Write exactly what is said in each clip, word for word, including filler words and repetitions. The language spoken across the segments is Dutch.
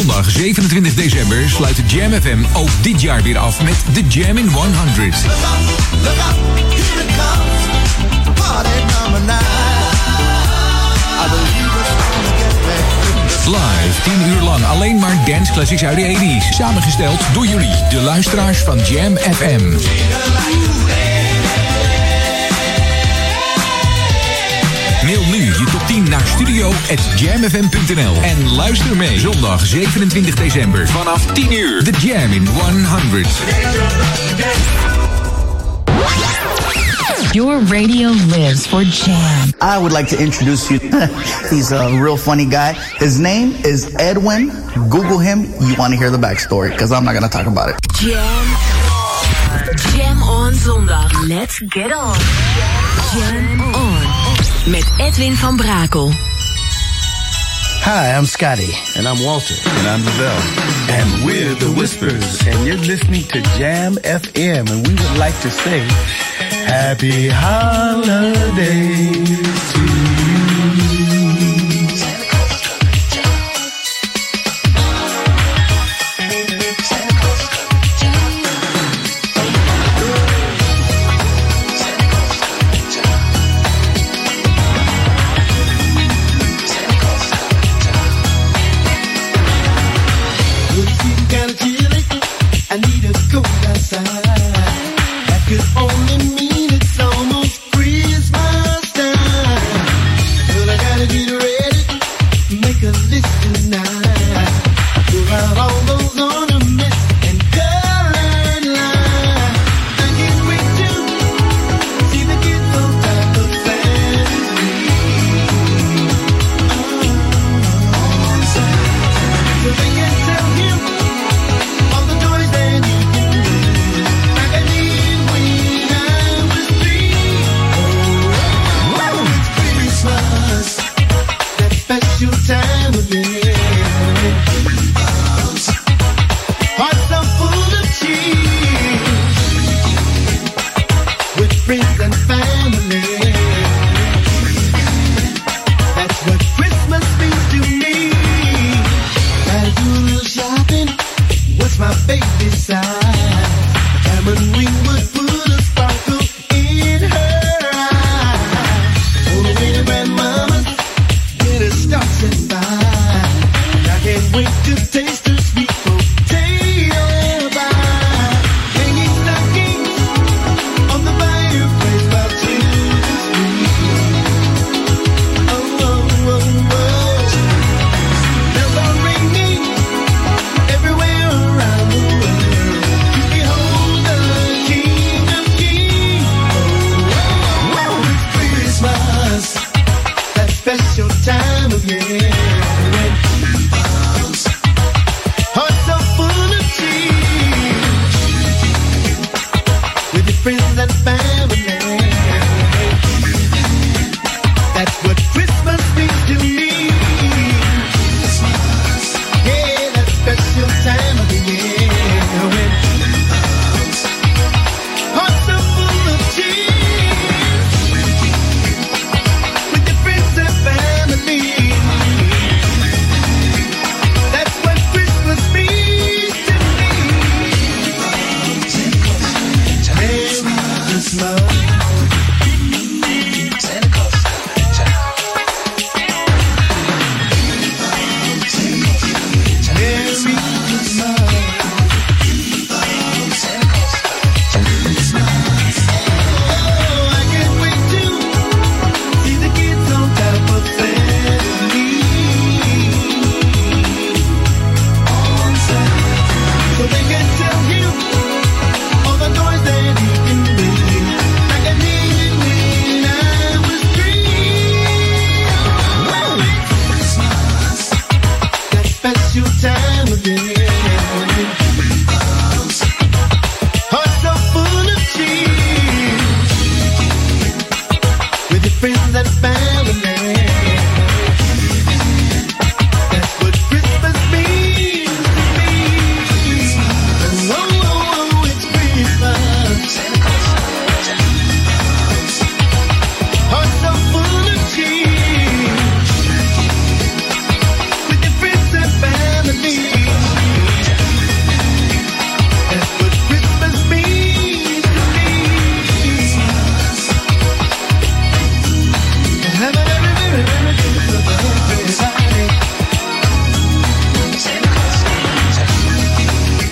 Zondag zevenentwintig december sluit Jam F M ook dit jaar weer af met The Jam in honderd. Live, tien uur lang, alleen maar dance classics uit de tachtiger jaren. Samengesteld door jullie, de luisteraars van Jam F M. Mail nu je top tien naar studio at jamfm dot n l en luister mee. Zondag zevenentwintig december vanaf tien uur. The Jam in honderd. Your radio lives for Jam. I would like to introduce you. He's a real funny guy. His name is Edwin. Google him. You want to hear the backstory because I'm not going to talk about it. Jam. Jam on Zondag. Let's get on. Jam on. Met Edwin van Brakel. Hi, I'm Scotty. And I'm Walter. And I'm Lavelle. And we're The Whispers. And you're listening to Jam F M. And we would like to say... Happy holidays to you. If you got a feeling, I need us to go outside. That could only mean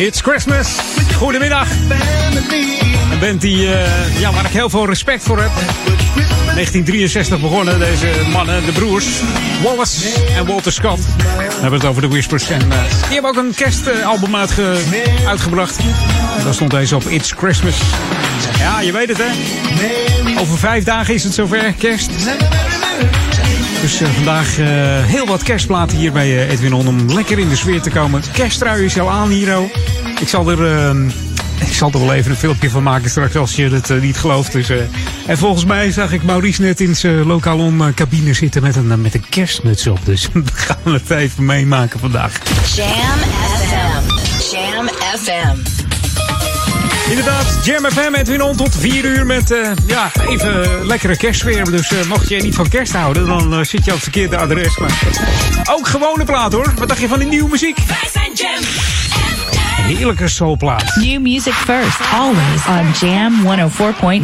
It's Christmas. Goedemiddag. Een band die, uh, ja, waar ik heel veel respect voor heb. negentien drieënzestig begonnen, deze mannen, de broers. Wallace en Walter Scott. We hebben het over de Whispers. En, uh, die hebben ook een kerstalbum uitge- uitgebracht. En daar stond deze op, It's Christmas. Ja, je weet het, hè. Over vijf dagen is het zover, kerst. Dus uh, vandaag uh, heel wat kerstplaten hier bij uh, Edwin On om lekker in de sfeer te komen. Kersttrui is jou aan, Hiro. Ik zal er... Uh, Ik zal er wel even een filmpje van maken straks als je het uh, niet gelooft. Dus, uh... En volgens mij zag ik Maurice net in zijn Lokalon cabine zitten met een, met een kerstmuts op. Dus we gaan we het even meemaken vandaag. Jam F M. Jam F M. Inderdaad, Jam F M, Edwin On tot vier uur met uh, ja, even uh, lekkere kerstsfeer. Dus uh, mocht je niet van kerst houden, dan uh, zit je op het verkeerde adres. Maar ook gewone plaat hoor. Wat dacht je van die nieuwe muziek? Wij zijn Jam. Heerlijke soulplaat. New music first, always on Jam honderdvier komma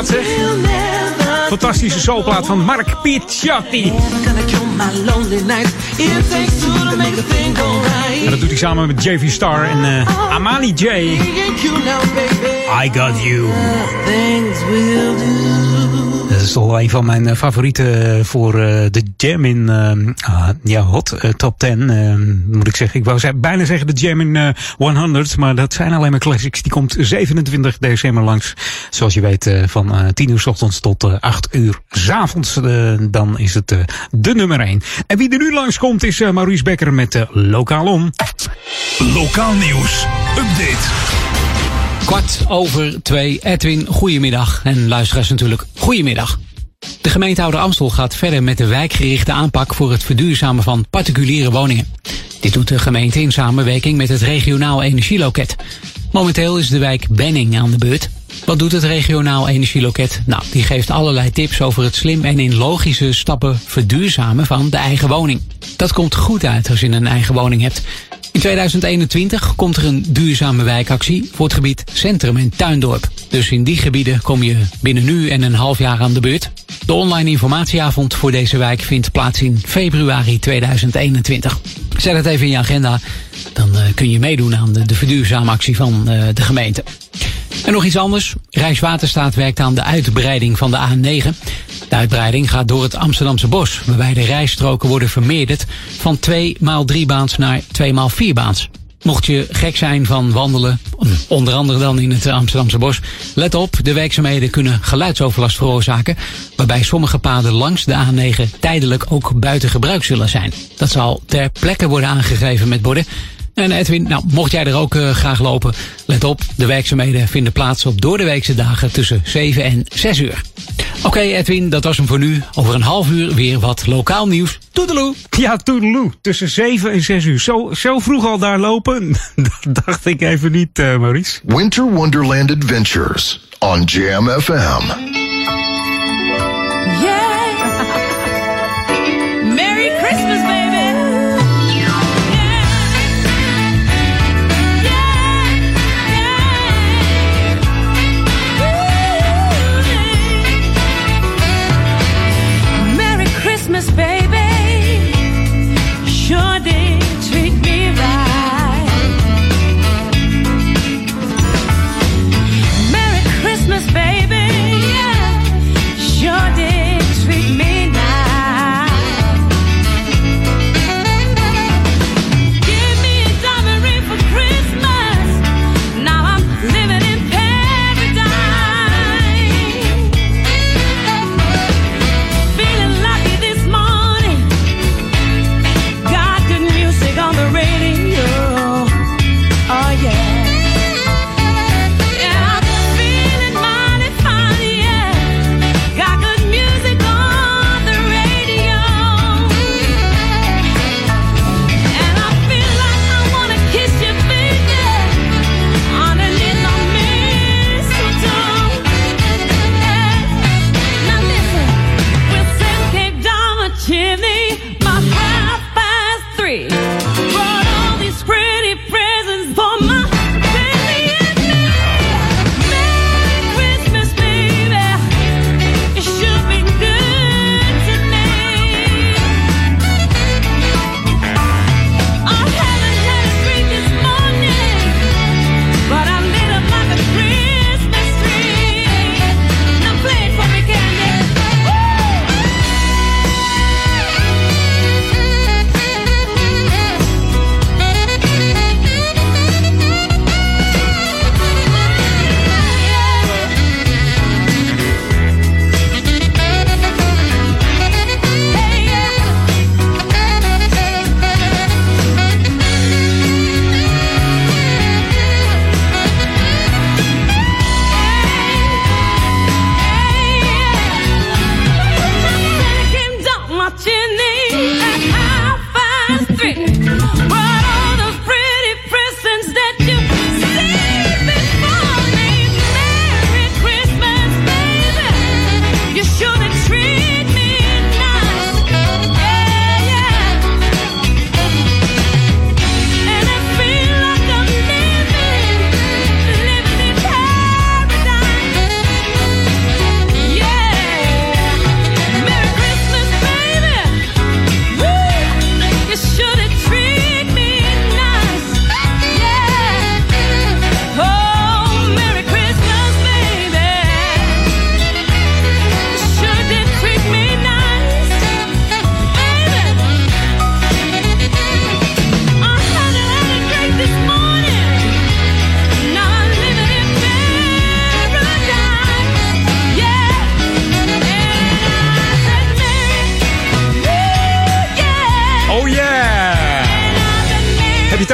negen. Fantastische soulplaat van Mark Picchiotti. En dat doet hij samen met Javi Star en uh, Amani Jae. I Got You. Dat is al een van mijn favorieten voor uh, de Jam in uh, ja, Hot uh, Top tien. Uh, moet ik zeggen. Ik wou ze- bijna zeggen de Jam in uh, honderd. Maar dat zijn alleen maar classics. Die komt zevenentwintig december langs. Zoals je weet, van tien uur 's ochtends tot acht uur 's avonds. Dan is het de nummer één. En wie er nu langskomt is Maurice Becker met Lokaal Om. Lokaal nieuws. Update. Kwart over twee. Edwin, goedemiddag. En luisteraars natuurlijk, goedemiddag. De gemeente Ouder-Amstel gaat verder met de wijkgerichte aanpak voor het verduurzamen van particuliere woningen. Dit doet de gemeente in samenwerking met het regionaal energieloket. Momenteel is de wijk Benning aan de beurt. Wat doet het regionaal energieloket? Nou, die geeft allerlei tips over het slim en in logische stappen verduurzamen van de eigen woning. Dat komt goed uit als je een eigen woning hebt. In tweeduizend eenentwintig komt er een duurzame wijkactie voor het gebied Centrum en Tuindorp. Dus in die gebieden kom je binnen nu en een half jaar aan de beurt. De online informatieavond voor deze wijk vindt plaats in februari tweeduizend eenentwintig. Zet het even in je agenda, dan uh, kun je meedoen aan de, de verduurzaamactie van uh, de gemeente. En nog iets anders. Rijkswaterstaat werkt aan de uitbreiding van de A negen. De uitbreiding gaat door het Amsterdamse Bos, waarbij de rijstroken worden vermeerderd van twee maal drie baans naar twee maal vier baans. Mocht je gek zijn van wandelen, onder andere dan in het Amsterdamse Bos, let op, de werkzaamheden kunnen geluidsoverlast veroorzaken, waarbij sommige paden langs de A negen tijdelijk ook buiten gebruik zullen zijn. Dat zal ter plekke worden aangegeven met borden. En Edwin, nou, mocht jij er ook uh, graag lopen, let op, de werkzaamheden vinden plaats op doordeweekse dagen tussen zeven en zes uur. Oké okay, Edwin, dat was hem voor nu. Over een half uur weer wat lokaal nieuws. Toedeloe! Ja, toedeloe. Tussen zeven en zes uur. Zo, zo vroeg al daar lopen, dat dacht ik even niet, uh, Maurice. Winter Wonderland Adventures on Jam F M. Yeah! Merry Christmas, baby! Miss baby, you sure did treat me right. Merry Christmas, baby, yeah, you sure did treat me nice. Give me a diamond ring for Christmas. Now I'm living in paradise. Feeling like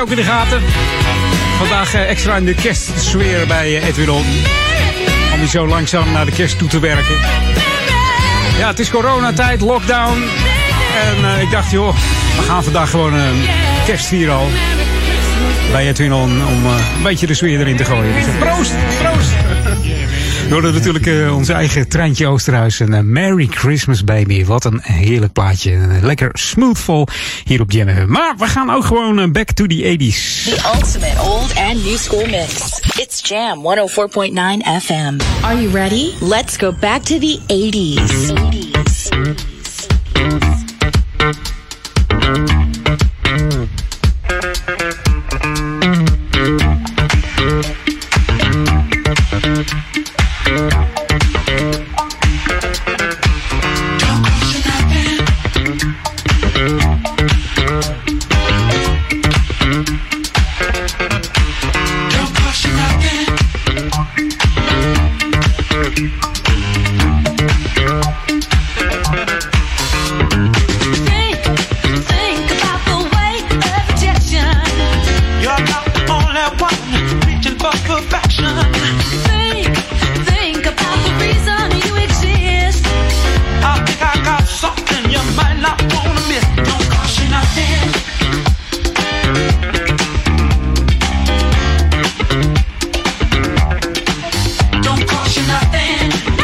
in de gaten. Vandaag extra in de kerstsfeer bij Edwin. Om je zo langzaam naar de kerst toe te werken. Ja, het is coronatijd, lockdown. En uh, ik dacht, joh, we gaan vandaag gewoon een kerstvier al. bij Edwin om uh, een beetje de sfeer erin te gooien. Dus, proost, proost! We hadden natuurlijk uh, onze eigen Trijntje Oosterhuis en uh, Merry Christmas Baby. Wat een heerlijk plaatje. Lekker smoothvol hier op Jam F M. Maar we gaan ook gewoon uh, back to the eighties. The ultimate old and new school mix. It's Jam one oh four point nine F M. Are you ready? Let's go back to the eighties. eighties. Don't cost you nothing.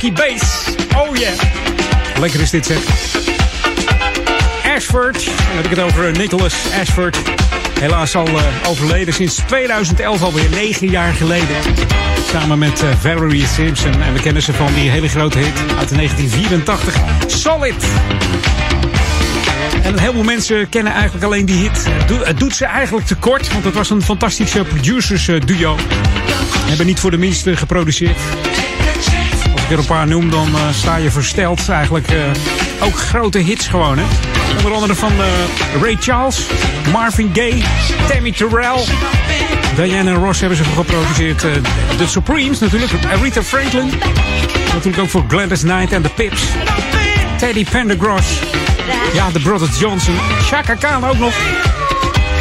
funky bass. Oh yeah. Lekker is dit, zeg. Ashford. Dan heb ik het over Nicholas Ashford. Helaas al uh, overleden sinds tweeduizend elf, alweer negen jaar geleden. Samen met uh, Valerie Simpson. En we kennen ze van die hele grote hit uit negentien vierentachtig. Solid. En een heleboel mensen kennen eigenlijk alleen die hit. Het doet ze eigenlijk tekort, want het was een fantastische producers-duo. Hebben niet voor de minste geproduceerd. Als ik er een paar noem, dan uh, sta je versteld. Eigenlijk uh, ook grote hits gewoon, hè. Onder andere van uh, Ray Charles, Marvin Gaye, Tammy Terrell. Diana Ross hebben ze geproduceerd. Uh, de Supremes natuurlijk, Aretha Franklin. Natuurlijk ook voor Gladys Knight en de Pips. Teddy Pendergrass. Ja, de Brothers Johnson. Chaka Khan ook nog.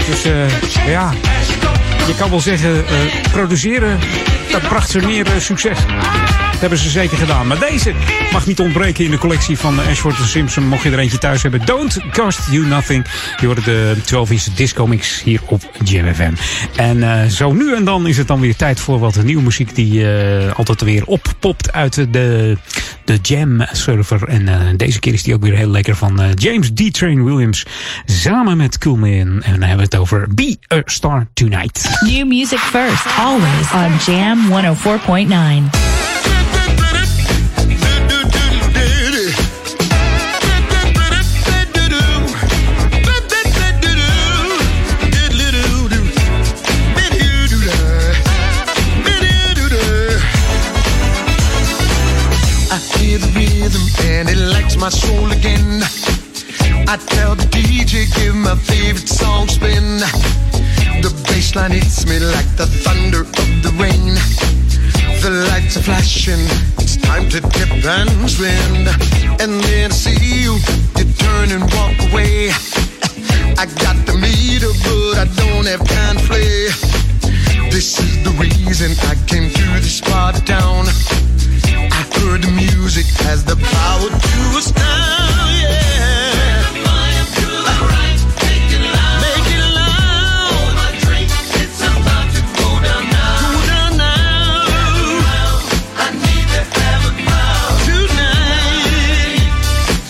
Dus uh, ja, je kan wel zeggen, uh, produceren, dat bracht ze meer uh, succes. Dat hebben ze zeker gedaan. Maar deze mag niet ontbreken in de collectie van Ashford en Simpson. Mocht je er eentje thuis hebben, Don't Cost You Nothing. Je hoort de twaalf inch disco mix hier op Jam F M. En uh, zo nu en dan is het dan weer tijd voor wat nieuwe muziek die uh, altijd weer oppopt uit de... de Jam Server. En uh, deze keer is die ook weer heel lekker van uh, James D-Train Williams. Samen met Cool Million. En dan hebben we het over Be a Star Tonight. New music first, always on Jam honderdvier komma negen. And it lights my soul again. I tell the D J, give my favorite song spin. The bassline hits me like the thunder of the rain. The lights are flashing, it's time to dip and swim. And then I see you, you turn and walk away. I got the meter, but I don't have time to play. This is the reason I came to this part of town. I heard the music has the power to us now, yeah. Turn the volume to the right, make it loud, make it loud. Hold my drink, it's about to go down now, go down now. Turn around, I need to have a crowd tonight, tonight,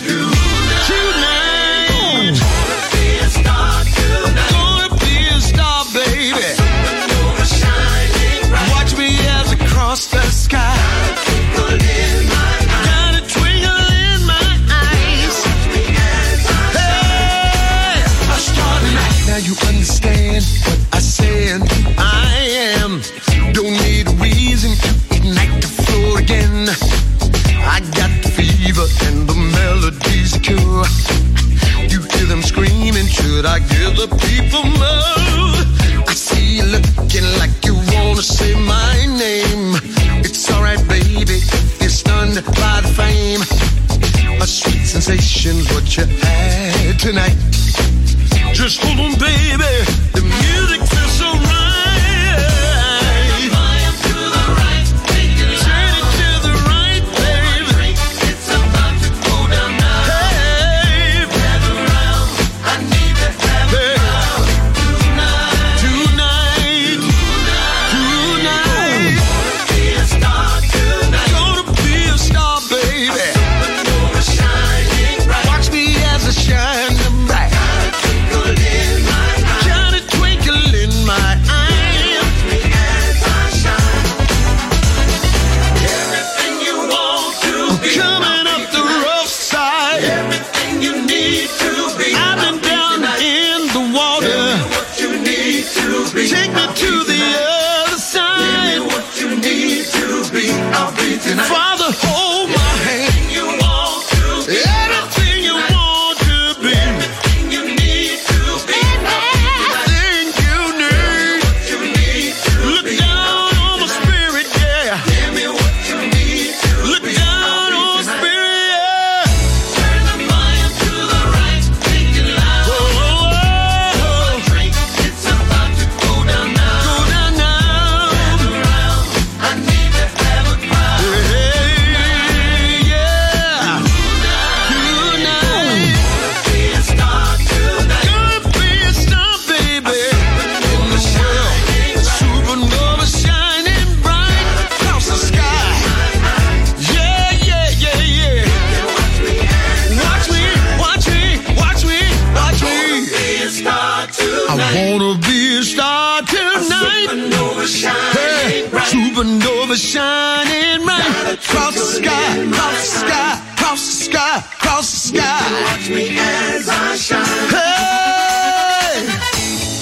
tonight. I'm gonna be a star tonight, I'm gonna be a star, baby. A supernova shining bright. Watch me as I cross the sky. You understand what I said? I am. Don't need a reason to ignite the floor again. I got the fever and the melody's cure. You hear them screaming, should I give the people more? I see you looking like you wanna say my name. It's alright, baby, if you're stunned by the fame. A sweet sensation's what you had tonight. Just hold on, baby, the music feels so right. Turn the volume to the right, make it loud. Turn it to the right, baby. Hold my drink, it's about to go down now. Hey, gather round, I need to have a crowd. Tonight, tonight, tonight, tonight. Gonna be a star tonight. Gonna be a star, baby. A supernova shining bright. Watch me as I shine. Got a twinkle in my eye. shining right across the sky, across the sky, across the sky, across the sky. Watch me as I shine.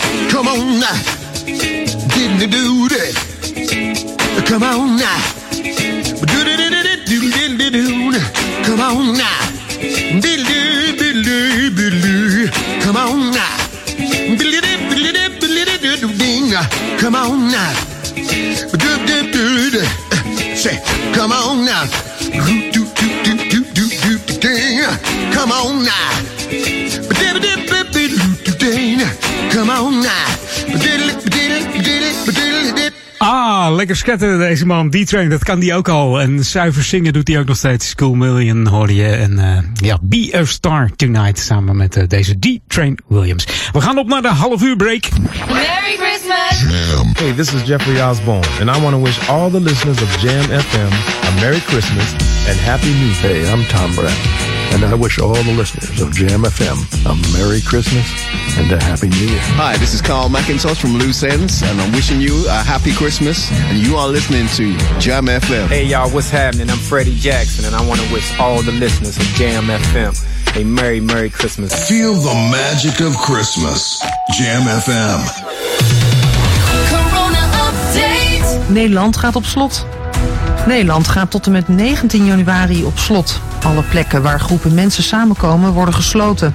Hey, come on now, did the do that? Come on now, do do do do do do do. Come on now, do do do do do do. Come on now, do do do do do do. Come on now. Say, come on now. Do do do do do do do do. Come on now. Do do do do do. Come on now. Ah, lekker sketteren deze man. D-Train, dat kan die ook al. En zuiver zingen doet hij ook nog steeds. Cool Million hoor je. En uh, ja, Be a Star Tonight samen met uh, deze D-Train Williams. We gaan op naar de half uur break. Merry Christmas! Jam. Hey, this is Jeffrey Osborne. And I want to wish all the listeners of Jam F M a Merry Christmas and Happy New Year. Hey, I'm Tom Brett. And I wish all the listeners of Jam F M a Merry Christmas and a Happy New Year. Hi, this is Carl McIntosh from Loose Ends, and I'm wishing you a Happy Christmas, and you are listening to Jam F M. Hey, y'all, what's happening? I'm Freddie Jackson, and I want to wish all the listeners of Jam F M a Merry, Merry Christmas. Feel the magic of Christmas. Jam F M. Corona update. Nederland gaat op slot. Nederland gaat tot en met negentien januari op slot. Alle plekken waar groepen mensen samenkomen worden gesloten.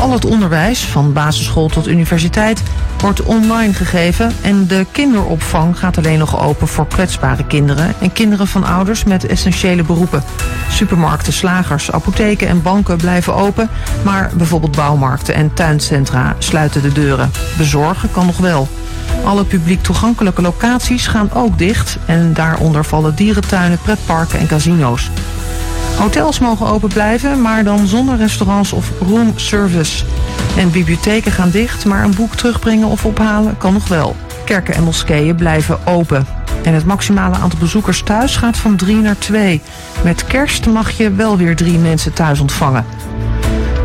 Al het onderwijs, van basisschool tot universiteit, wordt online gegeven en de kinderopvang gaat alleen nog open voor kwetsbare kinderen en kinderen van ouders met essentiële beroepen. Supermarkten, slagers, apotheken en banken blijven open, maar bijvoorbeeld bouwmarkten en tuincentra sluiten de deuren. Bezorgen kan nog wel. Alle publiek toegankelijke locaties gaan ook dicht en daaronder vallen dierentuinen, pretparken en casino's. Hotels mogen open blijven, maar dan zonder restaurants of roomservice. En bibliotheken gaan dicht, maar een boek terugbrengen of ophalen kan nog wel. Kerken en moskeeën blijven open. En het maximale aantal bezoekers thuis gaat van drie naar twee. Met kerst mag je wel weer drie mensen thuis ontvangen.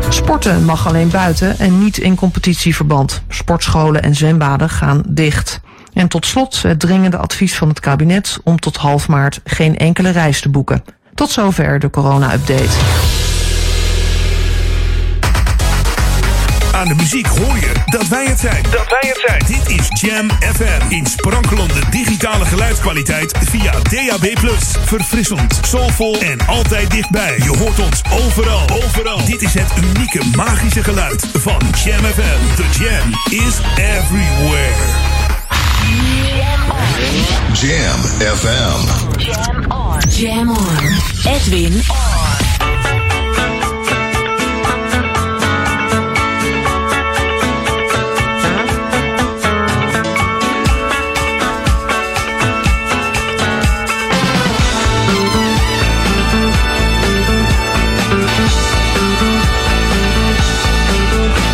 Sporten mag alleen buiten en niet in competitieverband. Sportscholen en zwembaden gaan dicht. En tot slot het dringende advies van het kabinet om tot half maart geen enkele reis te boeken. Tot zover de corona-update. Aan de muziek hoor je dat wij het zijn. Dat wij het zijn. Dit is Jam F M. In sprankelende digitale geluidskwaliteit via D A B plus. Verfrissend, soulvol en altijd dichtbij. Je hoort ons overal. Overal. Dit is het unieke magische geluid van Jam F M. The Jam is everywhere. Jam F M. Jam on. Jam on. Edwin on.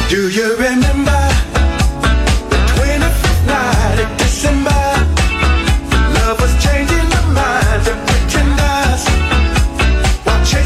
Do you remember? Chase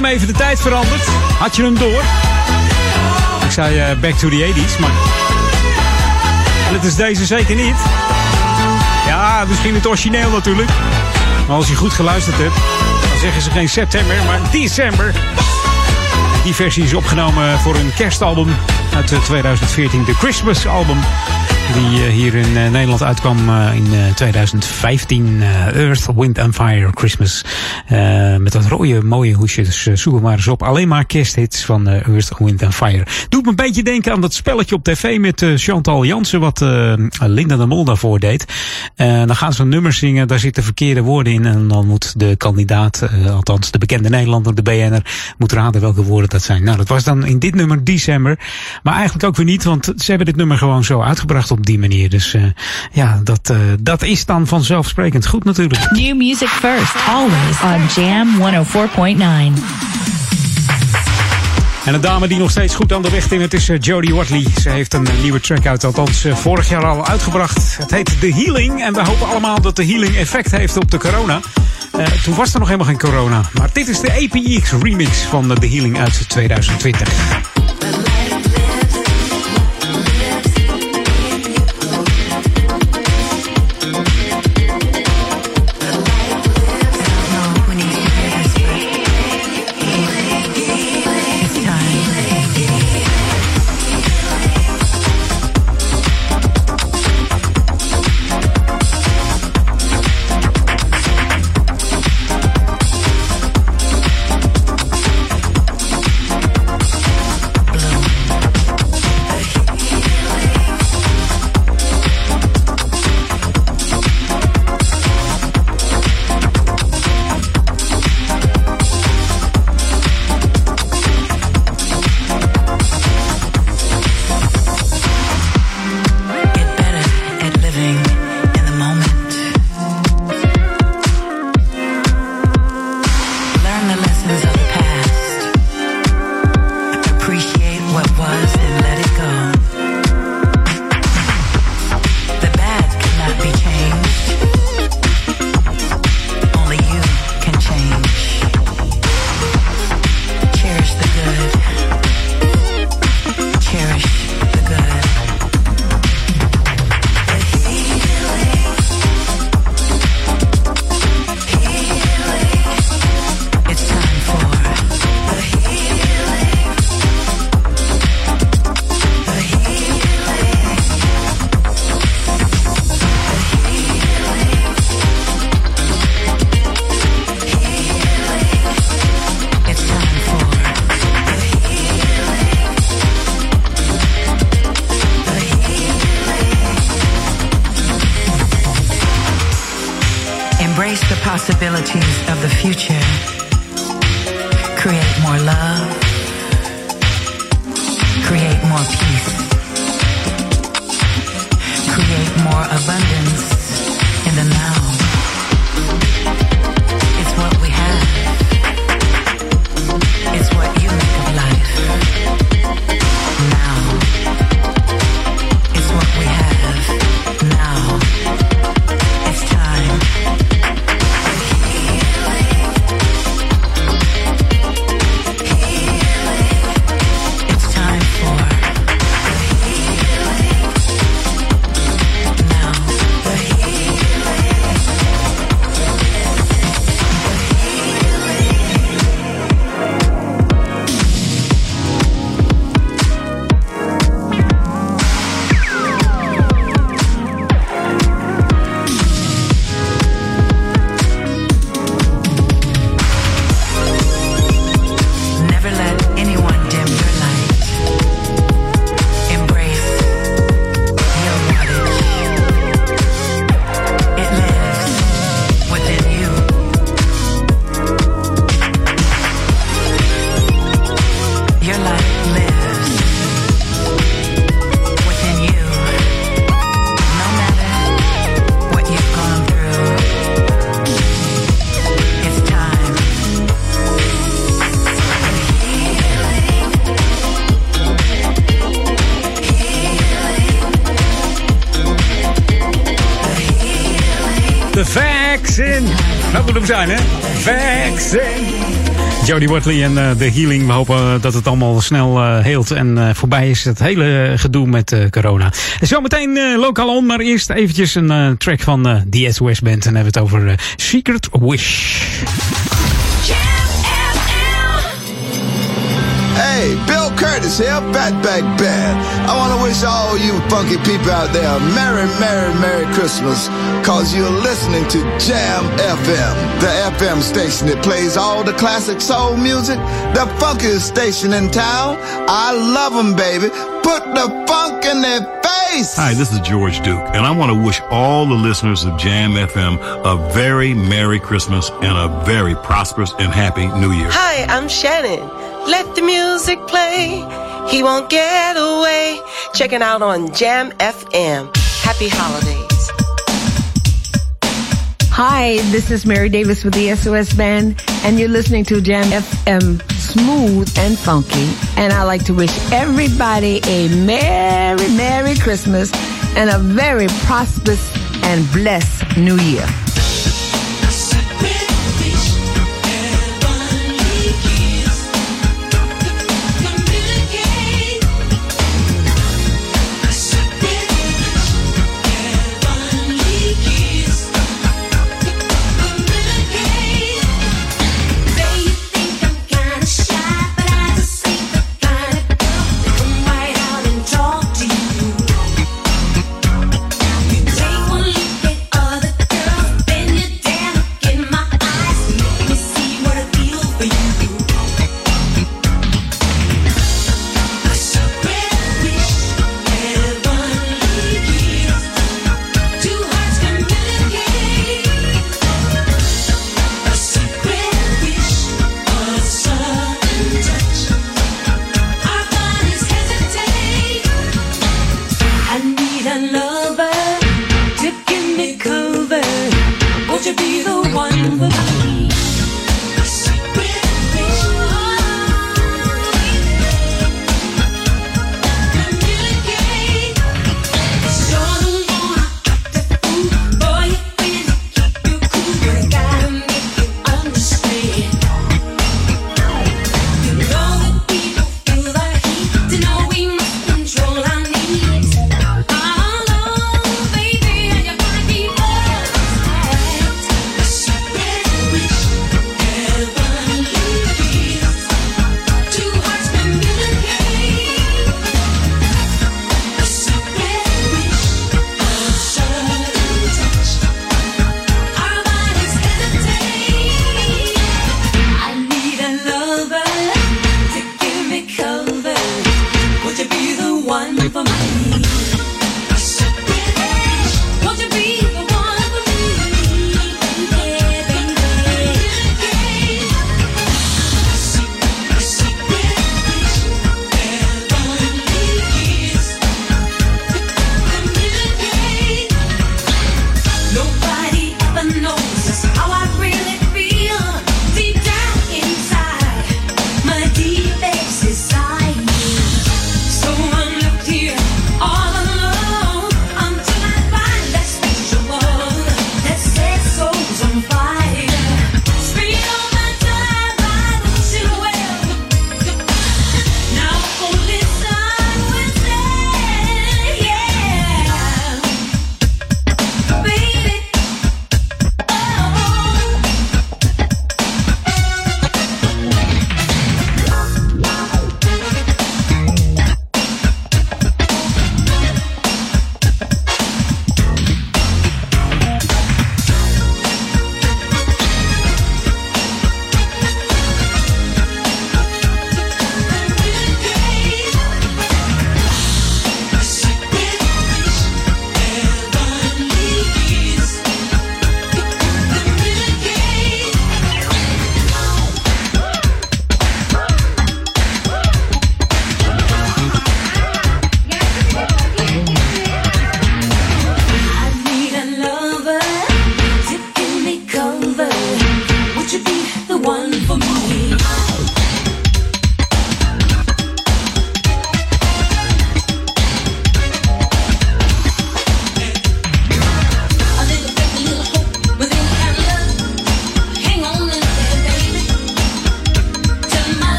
stiekem even de tijd veranderd. Had je hem door? Ik zei uh, back to the eighties, maar... En het is deze zeker niet. Ja, misschien het origineel natuurlijk. Maar als je goed geluisterd hebt, dan zeggen ze geen september, maar december. Die versie is opgenomen voor een kerstalbum uit tweeduizend veertien, de Christmas album. Die hier in Nederland uitkwam in tweeduizend vijftien. Earth, Wind and Fire, Christmas. Uh, met dat rode mooie hoesje. Dus zoek het maar eens op. Alleen maar kersthits van Earth, Wind and Fire. Doet me een beetje denken aan dat spelletje op tv met Chantal Jansen. Wat uh, Linda de Mol daarvoor deed. Uh, dan gaan ze een nummer zingen. Daar zitten verkeerde woorden in. En dan moet de kandidaat, uh, althans de bekende Nederlander, de B N'er, moet raden welke woorden dat zijn. Nou, dat was dan in dit nummer december. Maar eigenlijk ook weer niet. Want ze hebben dit nummer gewoon zo uitgebracht op die manier. Dus uh, ja, dat, uh, dat is dan vanzelfsprekend goed natuurlijk. New music first, always on Jam honderdvier komma negen. En een dame die nog steeds goed aan de weg in het is Jody Watley. Ze heeft een nieuwe track uit, althans uh, vorig jaar al uitgebracht. Het heet The Healing en we hopen allemaal dat de healing effect heeft op de corona. Uh, toen was er nog helemaal geen corona. Maar dit is de A P X remix van uh, The Healing uit tweeduizend twintig. Vaccin. Dat moet hem zijn, hè? Vaccin. Jody Watley en uh, de healing. We hopen dat het allemaal snel uh, heelt en uh, voorbij is. Het hele gedoe met uh, corona. Zometeen uh, lokaal on, maar eerst eventjes een uh, track van uh, The S O S Band. En dan hebben we het over uh, Secret Wish. Hey, Bill Kurtis here, Fatback Band. I want to wish all you funky people out there a merry, merry, merry Christmas, cause you're listening to Jam F M, the F M station that plays all the classic soul music, the funkiest station in town. I love them, baby. Put the funk in their face. Hi, this is George Duke, and I want to wish all the listeners of Jam F M a very merry Christmas and a very prosperous and happy New Year. Hi, I'm Shannon. Let the music play. He won't get away. Check it out on Jam F M. Happy holidays. Hi, this is Mary Davis with the S O S Band, and you're listening to Jam F M, smooth and funky. And I like to wish everybody a merry, merry Christmas and a very prosperous and blessed New Year.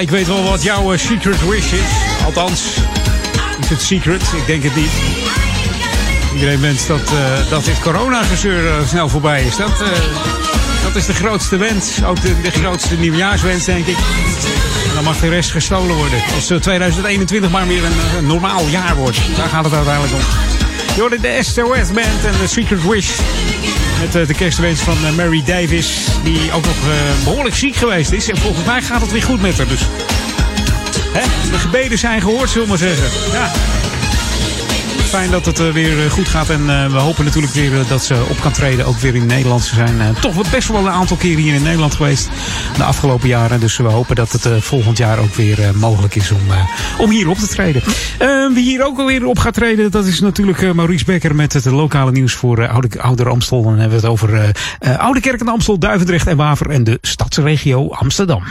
Ja, ik weet wel wat jouw uh, secret wish is. Althans, is het secret? Ik denk het niet. Iedereen wenst dat, uh, dat dit coronagezeur uh, snel voorbij is. Dat, uh, dat is de grootste wens. Ook de, de grootste nieuwjaarswens, denk ik. En dan mag de rest gestolen worden. Als uh, tweeduizend eenentwintig maar weer een, een normaal jaar wordt. Daar gaat het uiteindelijk om. Je hoorde de S O S Band en de Secret Wish. Met uh, de kerstwens van uh, Mary Davis. Die ook nog uh, behoorlijk ziek geweest is. En volgens mij gaat het weer goed met haar. Dus. Hè? De gebeden zijn gehoord, zullen we maar zeggen. Ja. Fijn dat het weer goed gaat. En uh, we hopen natuurlijk weer dat ze op kan treden. Ook weer in Nederland. Ze zijn uh, toch best wel een aantal keren hier in Nederland geweest. De afgelopen jaren. Dus we hopen dat het uh, volgend jaar ook weer uh, mogelijk is om, uh, om hier op te treden. Uh, wie hier ook alweer op gaat treden. Dat is natuurlijk uh, Maurice Becker. Met het lokale nieuws voor uh, Ouder, Ouder Amstel. Dan hebben we het over uh, uh, Ouderkerk aan de Amstel. Duivendrecht en Waver. En de stadsregio Amsterdam.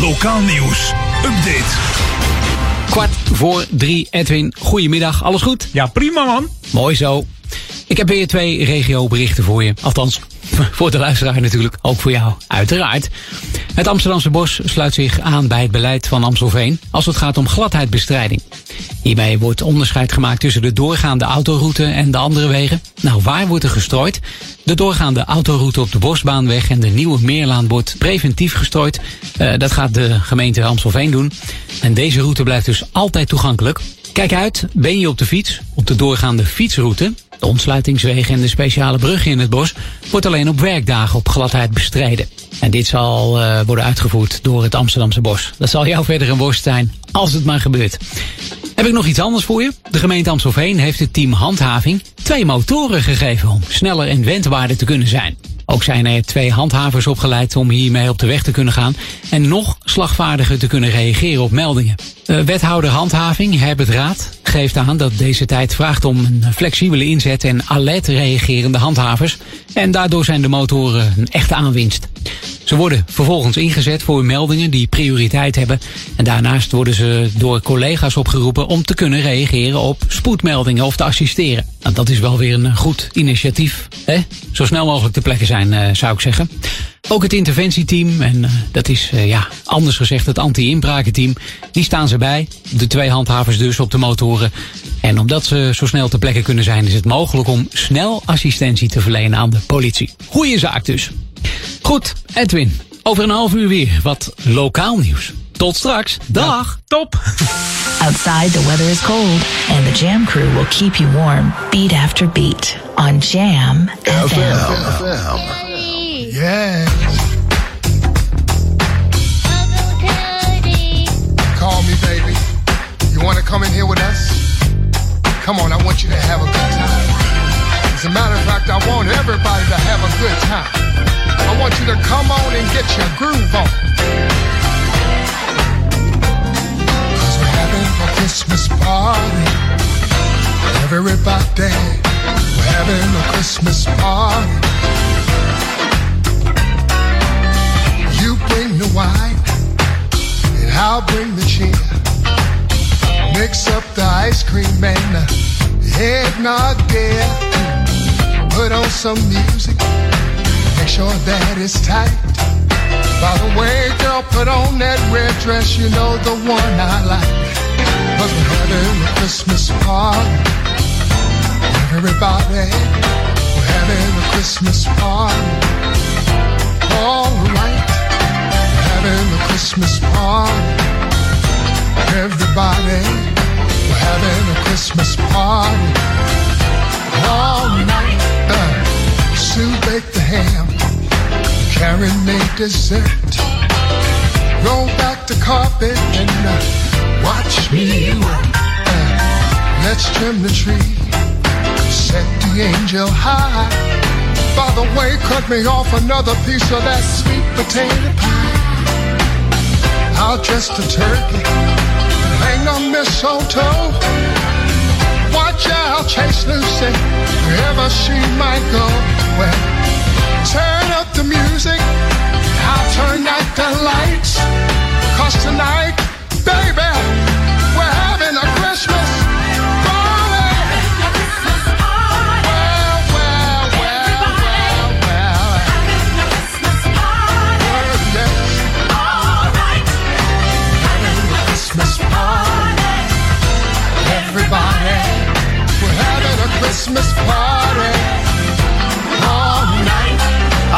Lokaal nieuws. Update. Kwart voor drie, Edwin. Goedemiddag, alles goed? Ja, prima man. Mooi zo. Ik heb weer twee regioberichten voor je. Althans, voor de luisteraar natuurlijk. Ook voor jou, uiteraard. Het Amsterdamse Bos sluit zich aan bij het beleid van Amstelveen als het gaat om gladheidbestrijding. Hierbij wordt onderscheid gemaakt tussen de doorgaande autoroute en de andere wegen. Nou, waar wordt er gestrooid? De doorgaande autoroute op de Bosbaanweg en de Nieuwe Meerlaan wordt preventief gestrooid. Uh, dat gaat de gemeente Amstelveen doen. En deze route blijft dus altijd toegankelijk. Kijk uit, ben je op de fiets, op de doorgaande fietsroute, de ontsluitingswegen en de speciale bruggen in het bos, wordt alleen op werkdagen op gladheid bestreden. En dit zal uh, worden uitgevoerd door het Amsterdamse Bos. Dat zal jou verder een worst zijn, als het maar gebeurt. Heb ik nog iets anders voor je? De gemeente Amstelveen heeft het team handhaving twee motoren gegeven om sneller en wendbaarder te kunnen zijn. Ook zijn er twee handhavers opgeleid om hiermee op de weg te kunnen gaan en nog slagvaardiger te kunnen reageren op meldingen. Uh, wethouder handhaving, Herbert Raad, geeft aan dat deze tijd vraagt om een flexibele inzet en alert reagerende handhavers. En daardoor zijn de motoren een echte aanwinst. Ze worden vervolgens ingezet voor meldingen die prioriteit hebben. En daarnaast worden ze door collega's opgeroepen om te kunnen reageren op spoedmeldingen of te assisteren. Nou, dat is wel weer een goed initiatief. Hè? Zo snel mogelijk ter plekke zijn, uh, zou ik zeggen. Ook het interventieteam, en uh, dat is uh, ja, anders gezegd het anti-inbrakenteam, die staan ze bij. De twee handhavers dus op de motoren. En omdat ze zo snel ter plekke kunnen zijn, is het mogelijk om snel assistentie te verlenen aan de politie. Goeie zaak dus. Goed, Edwin. Over een half uur weer wat lokaal nieuws. Tot straks. Dag. Ja, top. Outside the weather is cold and the Jam crew will keep you warm beat after beat on Jam F M. Yeah. Call me baby. You want to come in here with us? Come on, I want you to have a good time. As a matter of fact, I want everybody to have a good time. I want you to come on and get your groove on. 'Cause we're having a Christmas party. Everybody, we're having a Christmas party. You bring the wine, and I'll bring the cheer. Mix up the ice cream and the eggnog, dear. Put on some music. Make sure that it's tight. By the way, girl, put on that red dress. You know the one I like. 'Cause we're having a Christmas party. Everybody, we're having a Christmas party. All right, we're having a Christmas party. Everybody, we're having a Christmas party. All night. Uh, Sue baked the ham, Karen made dessert. Roll back the carpet and uh, watch me work. Uh, let's trim the tree, set the angel high. By the way, cut me off another piece of that sweet potato pie. I'll dress the turkey, hang on mistletoe. Watch out, chase Lucy, wherever she might go. Well, turn up the music, I'll turn out the lights. 'Cause tonight, baby, we're having a Christmas party. Well, well, well, well, well. Having a Christmas party. Yes. All right. Christmas party all night.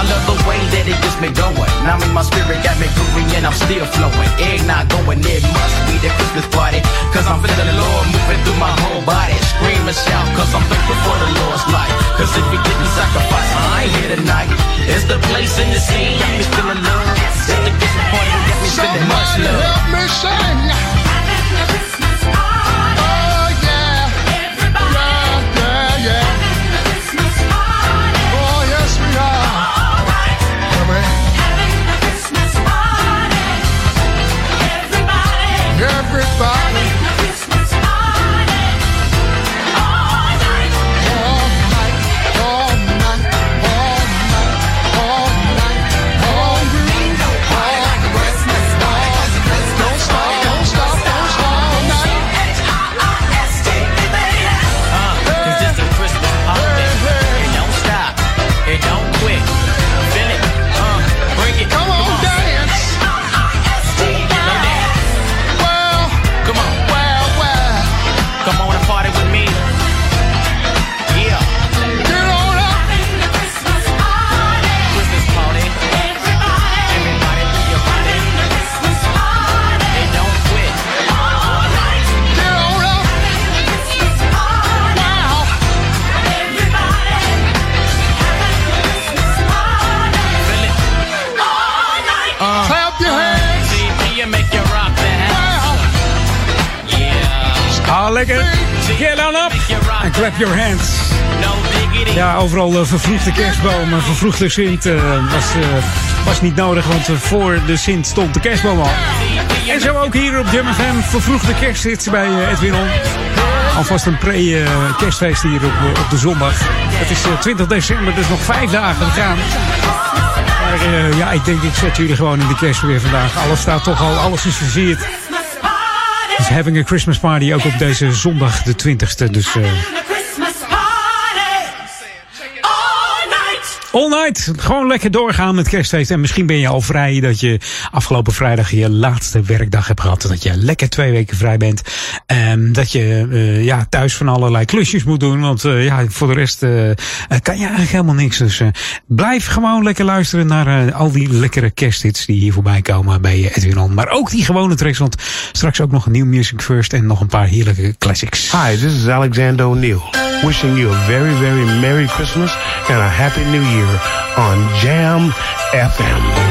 I love the way that it gets me going. Now I mean my spirit got me grooving and I'm still flowing. Eggnog going, it must be the Christmas party, cause I'm feeling the Lord moving through my whole body. Scream and shout cause I'm thankful for the Lord's life. Cause if we didn't sacrifice, I ain't here tonight. It's the place in the scene, got me feeling love. It's the Christmas party, got me feeling much love. Somebody help me sing. Get on up en clap your hands. Ja, overal uh, vervroegde kerstbomen. Vervroegde Sint uh, was, uh, was niet nodig, want uh, voor de Sint stond de kerstboom al. En zo ook hier op Jam F M. Vervroegde kerst zit ze bij uh, Edwin On. Alvast een pre-kerstfeest uh, hier op, uh, op de zondag. Het is uh, twintig december, dus nog vijf dagen te gaan. Maar uh, ja, ik denk ik zet jullie gewoon in de kerst weer vandaag. Alles staat toch al, alles is versierd. Is having a Christmas party, ook op deze zondag de twintigste. Dus, uh... all night, gewoon lekker doorgaan met kerstfeest. En misschien ben je al vrij dat je afgelopen vrijdag je laatste werkdag hebt gehad. Dat je lekker twee weken vrij bent. Um, dat je uh, ja, thuis van allerlei klusjes moet doen. Want uh, ja, voor de rest uh, kan je eigenlijk helemaal niks. Dus uh, blijf gewoon lekker luisteren naar uh, al die lekkere kersthits die hier voorbij komen bij Edwin On. Maar ook die gewone tracks, want straks ook nog een nieuw Music First en nog een paar heerlijke classics. Hi, this is Alexander O'Neal. Wishing you a very, very Merry Christmas and a Happy New Year. On Jam F M.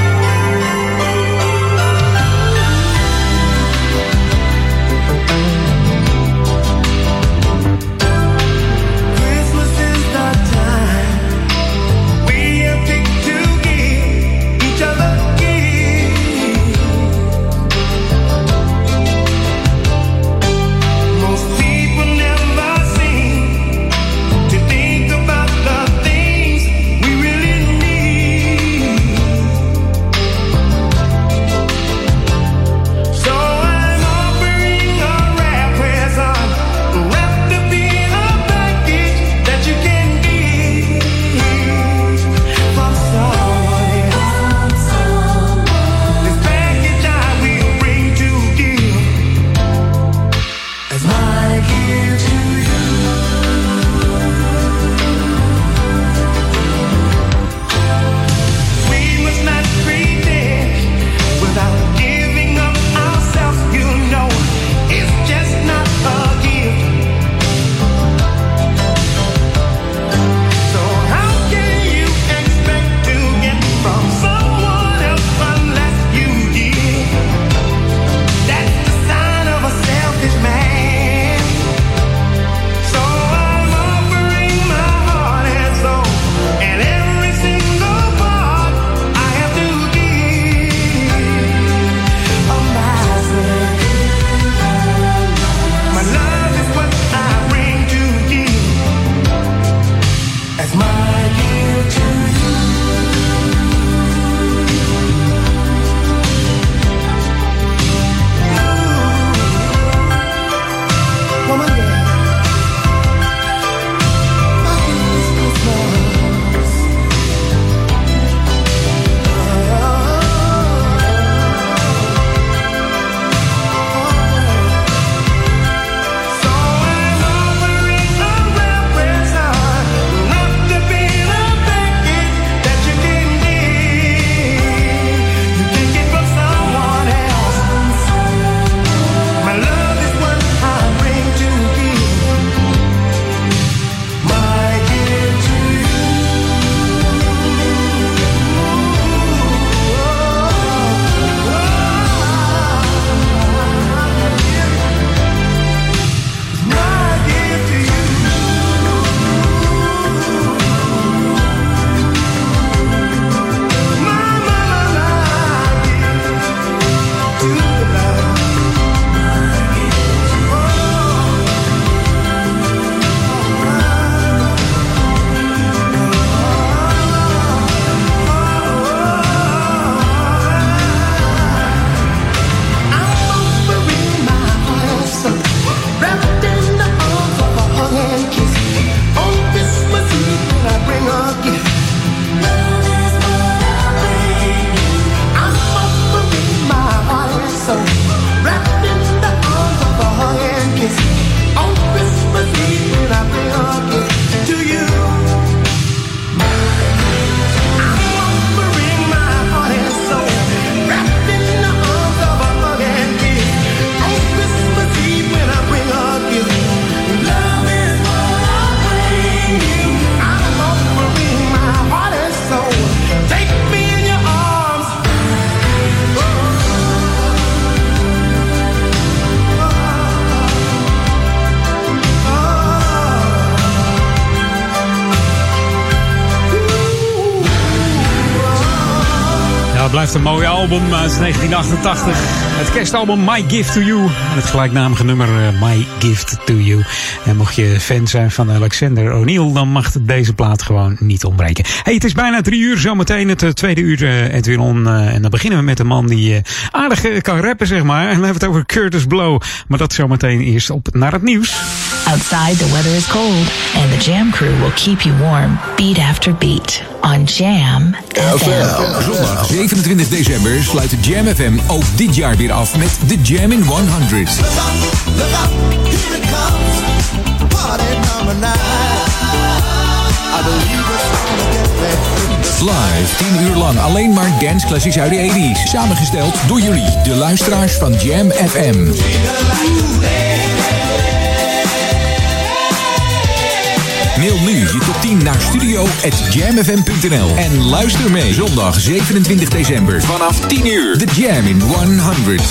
blijft een mooi album uit negentien achtentachtig. Het kerstalbum My Gift to You. Het gelijknamige nummer uh, My Gift to You. En mocht je fan zijn van Alexander O'Neal, dan mag deze plaat gewoon niet ontbreken. Hey, het is bijna drie uur, zometeen het uh, tweede uur uh, Edwin On. Uh, en dan beginnen we met een man die uh, aardig uh, kan rappen, zeg maar. En dan hebben we het over Kurtis Blow. Maar dat zometeen eerst op naar het nieuws. Outside the weather is cold and the Jam crew will keep you warm beat after beat on Jam F M. Zondag zevenentwintig december sluit Jam F M ook dit jaar weer af met de Jam in honderd. Live, tien uur lang, alleen maar danceklassieks uit de tachtiger jaren. Samengesteld door jullie, de luisteraars van Jam F M. Mail nu je top tien naar studio at jamfm dot n l. En luister mee. Zondag zevenentwintig december vanaf tien uur. The Jam in honderd.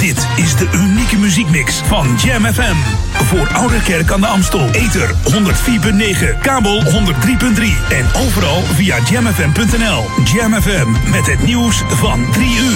Dit is de unieke muziekmix van Jam F M. Voor Ouderkerk aan de Amstel. Ether honderd vier komma negen, kabel honderd drie komma drie. En overal via jamfm dot n l. Jam F M met het nieuws van drie uur.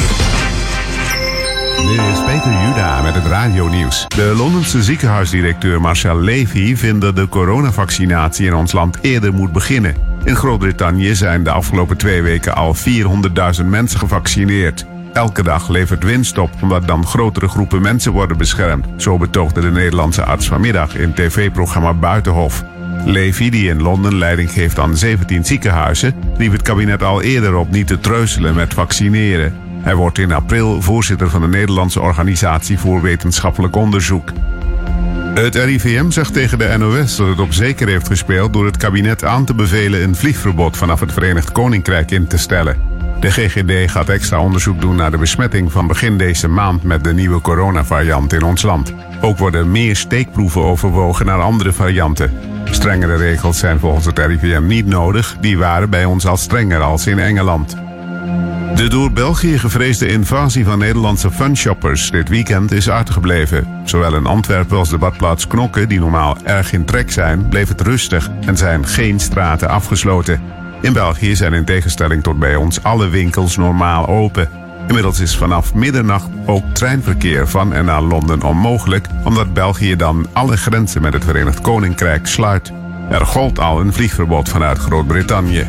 Dit is Peter Juda met het radionieuws. De Londense ziekenhuisdirecteur Marshall Levy vindt dat de coronavaccinatie in ons land eerder moet beginnen. In Groot-Brittannië zijn de afgelopen twee weken al vierhonderdduizend mensen gevaccineerd. Elke dag levert winst op, omdat dan grotere groepen mensen worden beschermd. Zo betoogde de Nederlandse arts vanmiddag in tv-programma Buitenhof. Levy, die in Londen leiding geeft aan zeventien ziekenhuizen, riep het kabinet al eerder op niet te treuzelen met vaccineren. Hij wordt in april voorzitter van de Nederlandse Organisatie voor Wetenschappelijk Onderzoek. Het R I V M zegt tegen de N O S dat het op zeker heeft gespeeld door het kabinet aan te bevelen een vliegverbod vanaf het Verenigd Koninkrijk in te stellen. De G G D gaat extra onderzoek doen naar de besmetting van begin deze maand met de nieuwe coronavariant in ons land. Ook worden meer steekproeven overwogen naar andere varianten. Strengere regels zijn volgens het R I V M niet nodig, die waren bij ons al strenger als in Engeland. De door België gevreesde invasie van Nederlandse funshoppers dit weekend is uitgebleven. Zowel in Antwerpen als de badplaats Knokke, die normaal erg in trek zijn, bleef het rustig en zijn geen straten afgesloten. In België zijn in tegenstelling tot bij ons alle winkels normaal open. Inmiddels is vanaf middernacht ook treinverkeer van en naar Londen onmogelijk, omdat België dan alle grenzen met het Verenigd Koninkrijk sluit. Er gold al een vliegverbod vanuit Groot-Brittannië.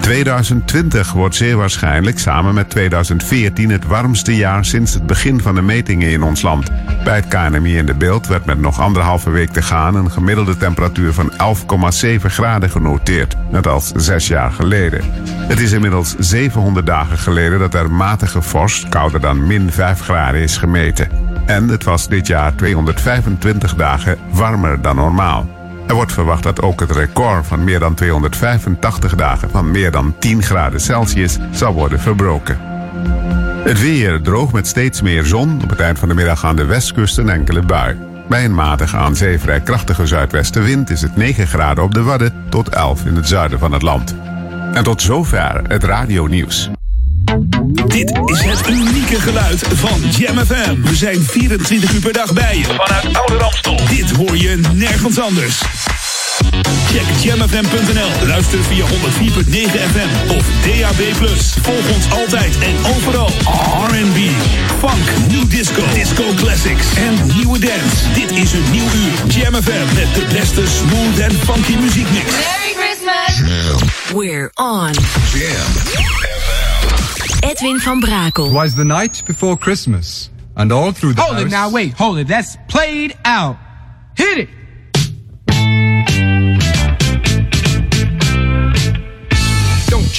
tweeduizend twintig wordt zeer waarschijnlijk samen met tweeduizend veertien het warmste jaar sinds het begin van de metingen in ons land. Bij het K N M I in De Bilt werd met nog anderhalve week te gaan een gemiddelde temperatuur van elf komma zeven graden genoteerd, net als zes jaar geleden. Het is inmiddels zevenhonderd dagen geleden dat er matige vorst, kouder dan min vijf graden, is gemeten. En het was dit jaar tweehonderdvijfentwintig dagen warmer dan normaal. Er wordt verwacht dat ook het record van meer dan tweehonderdvijfentachtig dagen van meer dan tien graden Celsius zal worden verbroken. Het weer droog met steeds meer zon, op het eind van de middag aan de westkust een enkele bui. Bij een matige aan zee vrij krachtige zuidwestenwind is het negen graden op de Wadden tot elf in het zuiden van het land. En tot zover het radionieuws. Dit is het unieke geluid van Jam F M. We zijn vierentwintig uur per dag bij je. Vanuit Ouder Amstel. Dit hoor je nergens anders. Check jamfm dot n l. Luister via honderd vier komma negen F M of D A B plus. Volg ons altijd en overal. R en B, funk, new disco, disco classics en nieuwe dance. Dit is een nieuw uur. Jam F M met de beste smooth en funky muziekmix. Merry Christmas. We're on Jam. Edwin van Brakel. Was the night before Christmas, and all through the house. Hold it now, wait, hold it. That's played out. Hit it. Don't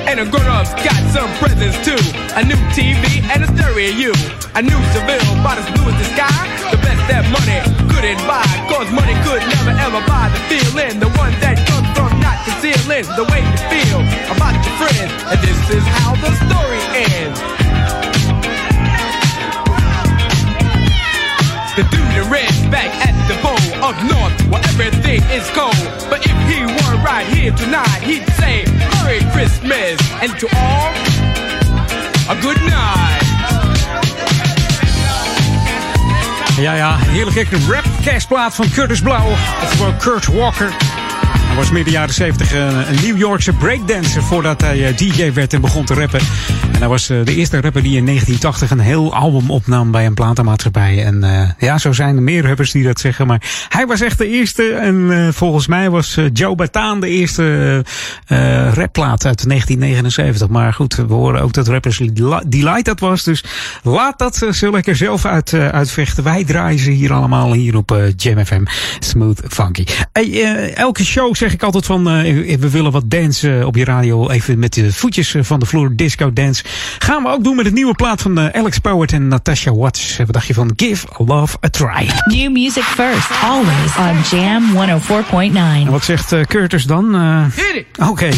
And the grown-ups got some presents too, a new T V and a stereo. A new Seville about as blue as the sky, the best that money couldn't buy, cause money could never ever buy the feeling, the one that comes from not concealing the way you feel about your friends. And this is how the story ends. The dude in red's back at the bowl up north where everything is cold. But if he were right here tonight, he'd say Merry Christmas and to all a good night. Ja, ja, heerlijk echt een rapcastplaat van Kurtis Blow, oftewel Kurt Walker. Hij was midden jaren zeventig een New Yorkse breakdancer voordat hij D J werd en begon te rappen. En hij was de eerste rapper die in negentien tachtig een heel album opnam bij een platenmaatschappij. En uh, ja, zo zijn er meer rappers die dat zeggen. Maar hij was echt de eerste. En uh, volgens mij was Joe Bataan de eerste uh, rapplaat uit negentien negenenzeventig. Maar goed, we horen ook dat Rappers Delight dat was. Dus laat dat zo lekker zelf uit, uh, uitvechten. Wij draaien ze hier allemaal hier op uh, Jam F M. Smooth Funky. Hey, uh, elke show zeg ik altijd van uh, we willen wat dance op je radio. Even met de voetjes van de vloer, disco dance. Gaan we ook doen met het nieuwe plaat van Alex Power en Natasha Watts. Wat dacht je van Give Love a Try? New music first, always on Jam honderdvier komma negen. En wat zegt uh, Kurtis dan? Uh, Hit it! Oké. Okay.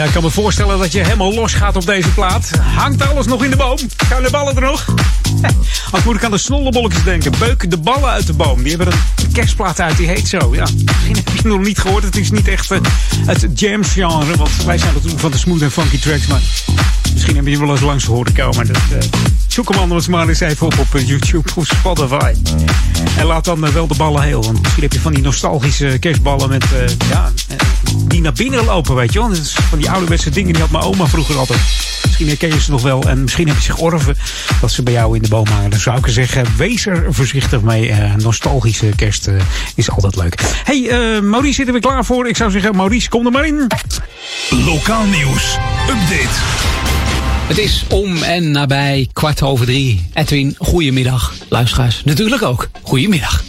Ja, ik kan me voorstellen dat je helemaal los gaat op deze plaat. Hangt alles nog in de boom? Zijn de ballen er nog? Als moet ik aan de snollebolletjes denken. Beuken de ballen uit de boom. Die hebben een kerstplaat uit, die heet zo. Ja, misschien heb je het nog niet gehoord. Het is niet echt uh, het jam-genre. Want wij zijn natuurlijk van de smooth en funky tracks. Maar misschien hebben jullie wel eens langs horen komen. Dat, uh, zoek hem anders maar eens even op op YouTube of Spotify. En laat dan uh, wel de ballen heel. Want misschien heb je van die nostalgische kerstballen met... Uh, ja, uh, die naar binnen lopen, weet je wel. Van die ouderwetse dingen, die had mijn oma vroeger altijd. Misschien herken je ze nog wel. En misschien heb je zich orven dat ze bij jou in de boom hangen. Dan zou ik zeggen, wees er voorzichtig mee. Uh, nostalgische kerst uh, is altijd leuk. Hey, uh, Maurice, zitten we klaar voor? Ik zou zeggen, Maurice, kom er maar in. Lokaal nieuws. Update. Het is om en nabij kwart over drie. Edwin, goedemiddag. Luisteraars, natuurlijk ook. Goedemiddag.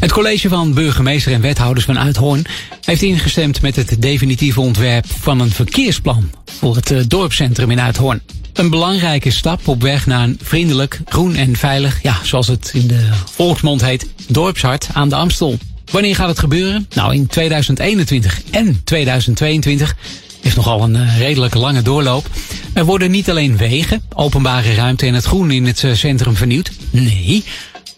Het college van burgemeester en wethouders van Uithoorn heeft ingestemd met het definitieve ontwerp van een verkeersplan voor het dorpscentrum in Uithoorn. Een belangrijke stap op weg naar een vriendelijk, groen en veilig, ja, zoals het in de volksmond heet, dorpshart aan de Amstel. Wanneer gaat het gebeuren? Nou, in tweeduizend eenentwintig en tweeduizend tweeëntwintig is nogal een redelijk lange doorloop. Er worden niet alleen wegen, openbare ruimte en het groen in het centrum vernieuwd. Nee...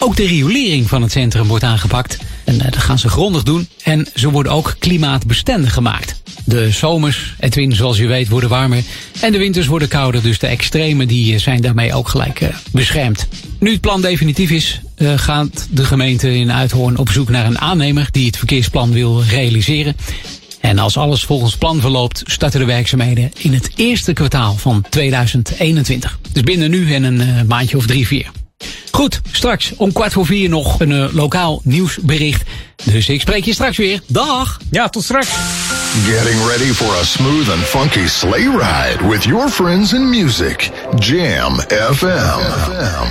Ook de riolering van het centrum wordt aangepakt. En uh, dat gaan ze grondig doen. En ze worden ook klimaatbestendig gemaakt. De zomers, Edwin, zoals je weet, worden warmer. En de winters worden kouder. Dus de extremen die zijn daarmee ook gelijk uh, beschermd. Nu het plan definitief is, uh, gaat de gemeente in Uithoorn op zoek naar een aannemer die het verkeersplan wil realiseren. En als alles volgens plan verloopt, starten de werkzaamheden in het eerste kwartaal van tweeduizend eenentwintig. Dus binnen nu en een uh, maandje of drie, vier. Goed, straks om kwart voor vier nog een uh, lokaal nieuwsbericht. Dus ik spreek je straks weer. Dag! Ja, tot straks. Getting ready for a smooth and funky sleigh ride with your friends and music. Jam F M. F M.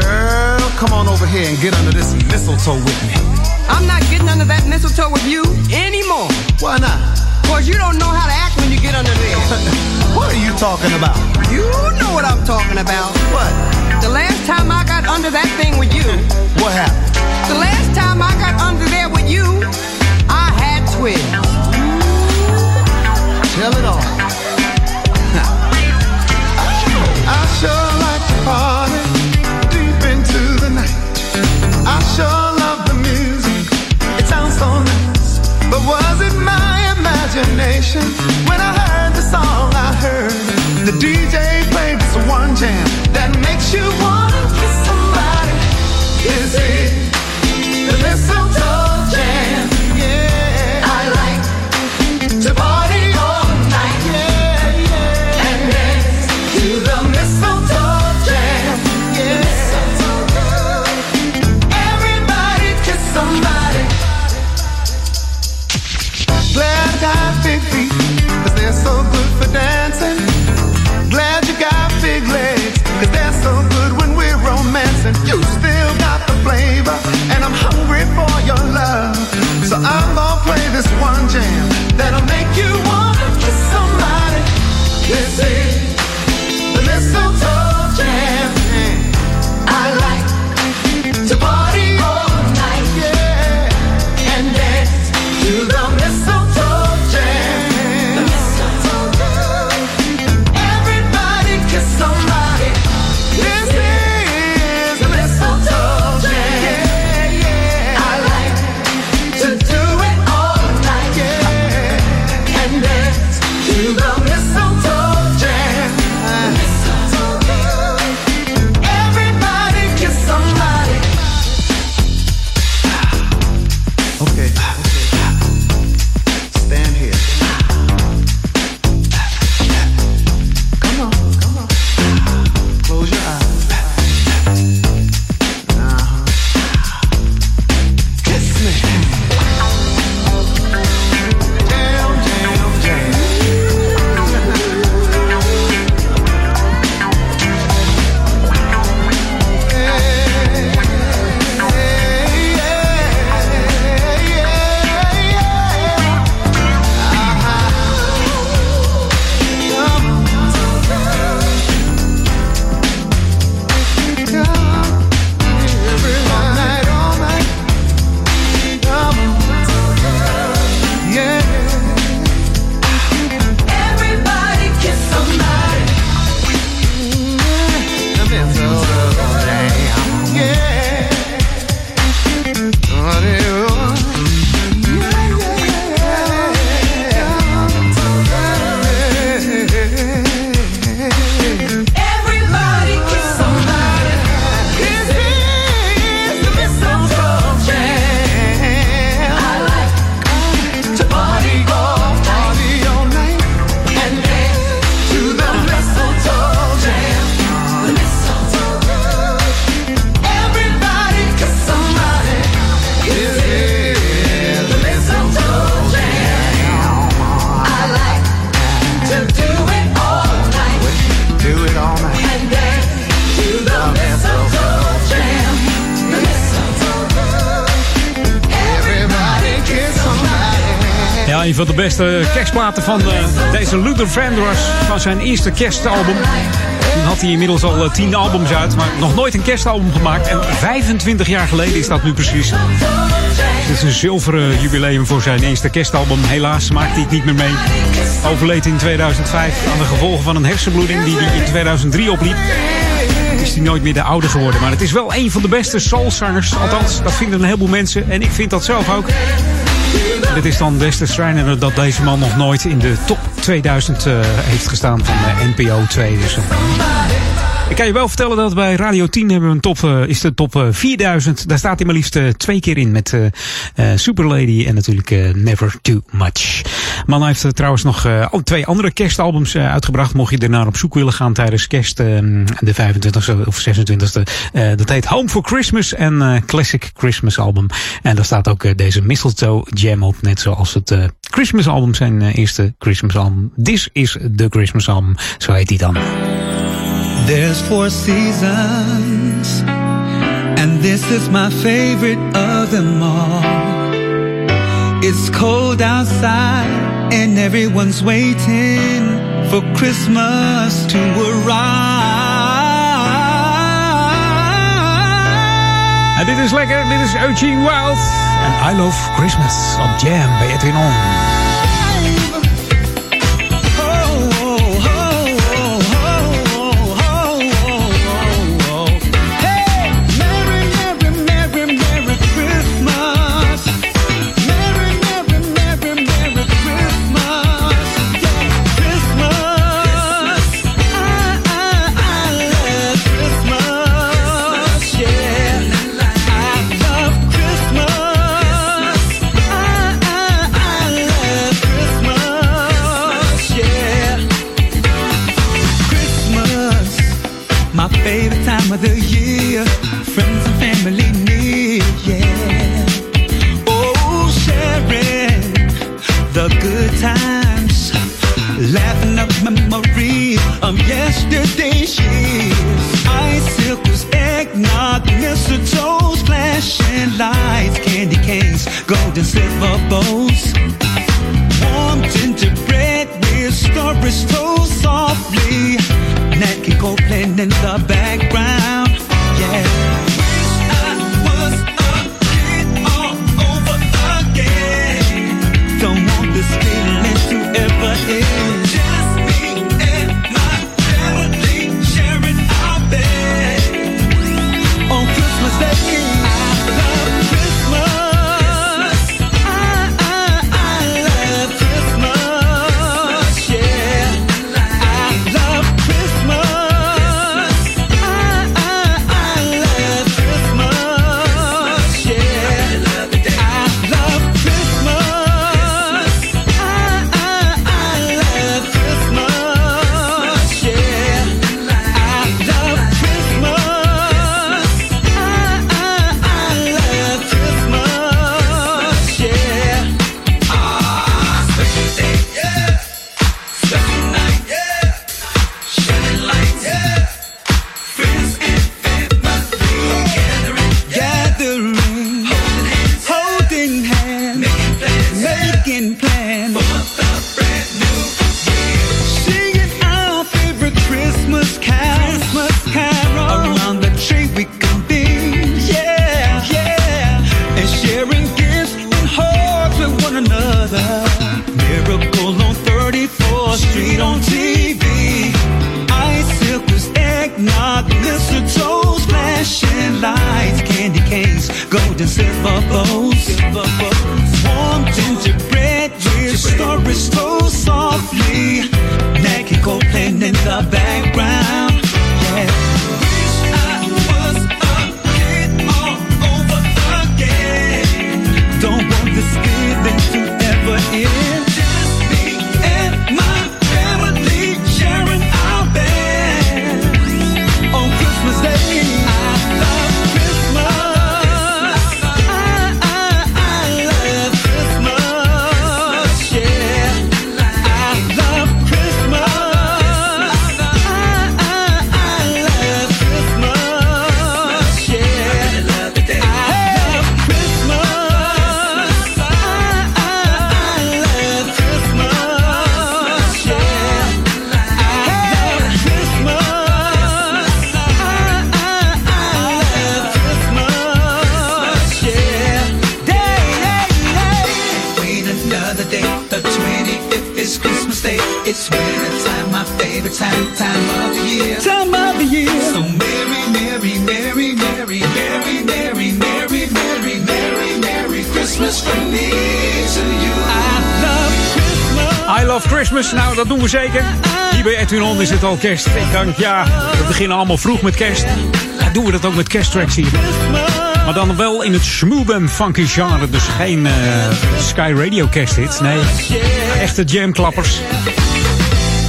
Girl, come on over here and get under this mistletoe with me. I'm not getting under that mistletoe with you anymore. Why not? Because you don't know how to act when you get under there. What are you talking about? You know what I'm talking about. What? The last time I got under that thing with you. What happened? The last time I got under there with you, I had twins. Tell it all. I sure like to party deep into the night. I sure so nice, but was it my imagination when I heard the song I heard? The D J played this one jam that makes you wanna kiss somebody. Is it the mistletoe jam? Yeah, I like to party all night. Yeah. een van de beste kerstplaten van uh, deze Luther Vandross van zijn eerste kerstalbum. Toen had hij inmiddels al uh, tien albums uit, maar nog nooit een kerstalbum gemaakt. En vijfentwintig jaar geleden is dat nu precies. Het is een zilveren jubileum voor zijn eerste kerstalbum. Helaas maakt hij het niet meer mee. Overleed in tweeduizend vijf aan de gevolgen van een hersenbloeding die hij in tweeduizend drie opliep. Is hij nooit meer de oude geworden. Maar het is wel een van de beste soulzangers. Althans, dat vinden een heleboel mensen. En ik vind dat zelf ook. En het is dan des te schrijnender dat deze man nog nooit in de top tweeduizend uh, heeft gestaan van de N P O twee. Dus. Ik kan je wel vertellen dat bij Radio tien hebben we een top, uh, is de top uh, vierduizend. Daar staat hij maar liefst uh, twee keer in met uh, uh, Superlady en natuurlijk uh, Never Too Much. Man heeft uh, trouwens nog uh, twee andere kerstalbums uh, uitgebracht. Mocht je ernaar op zoek willen gaan tijdens kerst, uh, de vijfentwintigste of zesentwintigste. Uh, dat heet Home for Christmas en uh, Classic Christmas Album. En daar staat ook uh, deze Mistletoe Jam op. Net zoals het uh, Christmas Album, zijn uh, eerste Christmas Album. This is the Christmas Album, zo heet die dan. There's four seasons, and this is my favorite of them all. It's cold outside, and everyone's waiting for Christmas to arrive. En dit is lekker, dit is Eugene Wild. En I Love Christmas op Jam bij Edwin On. time, time of the year. Time of the year. So merry, merry, merry, merry, merry, merry, merry, merry, merry, merry Christmas from me to you. I love Christmas. I love Christmas. Nou, dat doen we zeker. Hier bij Edwin is het al kerst. Ik denk, ja, we beginnen allemaal vroeg met kerst. Ja, doen we dat ook met kersttracks hier. Maar dan wel in het smooth funky genre. Dus geen uh, Sky Radio kersthits. Nee, echte jamklappers.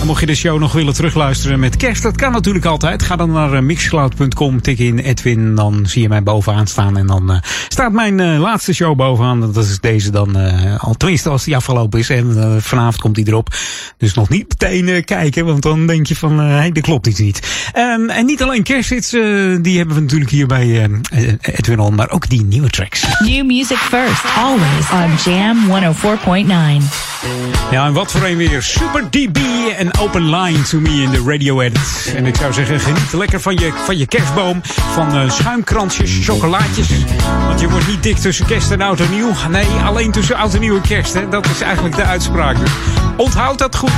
En mocht je de show nog willen terugluisteren met kerst, dat kan natuurlijk altijd. Ga dan naar mixcloud punt com, tik in Edwin, dan zie je mij bovenaan staan. En dan uh, staat mijn uh, laatste show bovenaan. Dat is deze dan, uh, al tenminste als die afgelopen is. En uh, vanavond komt die erop. Dus nog niet meteen uh, kijken, want dan denk je van, hé, uh, hey, dat klopt iets niet. Um, en niet alleen kersthits, uh, die hebben we natuurlijk hier bij uh, Edwin on, maar ook die nieuwe tracks. New music first, always on Jam honderdvier komma negen. Ja, en wat voor een weer. Super D B en Open Line to Me in de radio edit. En ik zou zeggen, geniet lekker van je, van je kerstboom. Van uh, schuimkransjes, chocolaatjes. Want je wordt niet dik tussen kerst en oud en nieuw. Nee, alleen tussen oud en nieuw en kerst. Hè. Dat is eigenlijk de uitspraak. Dus onthoud dat goed.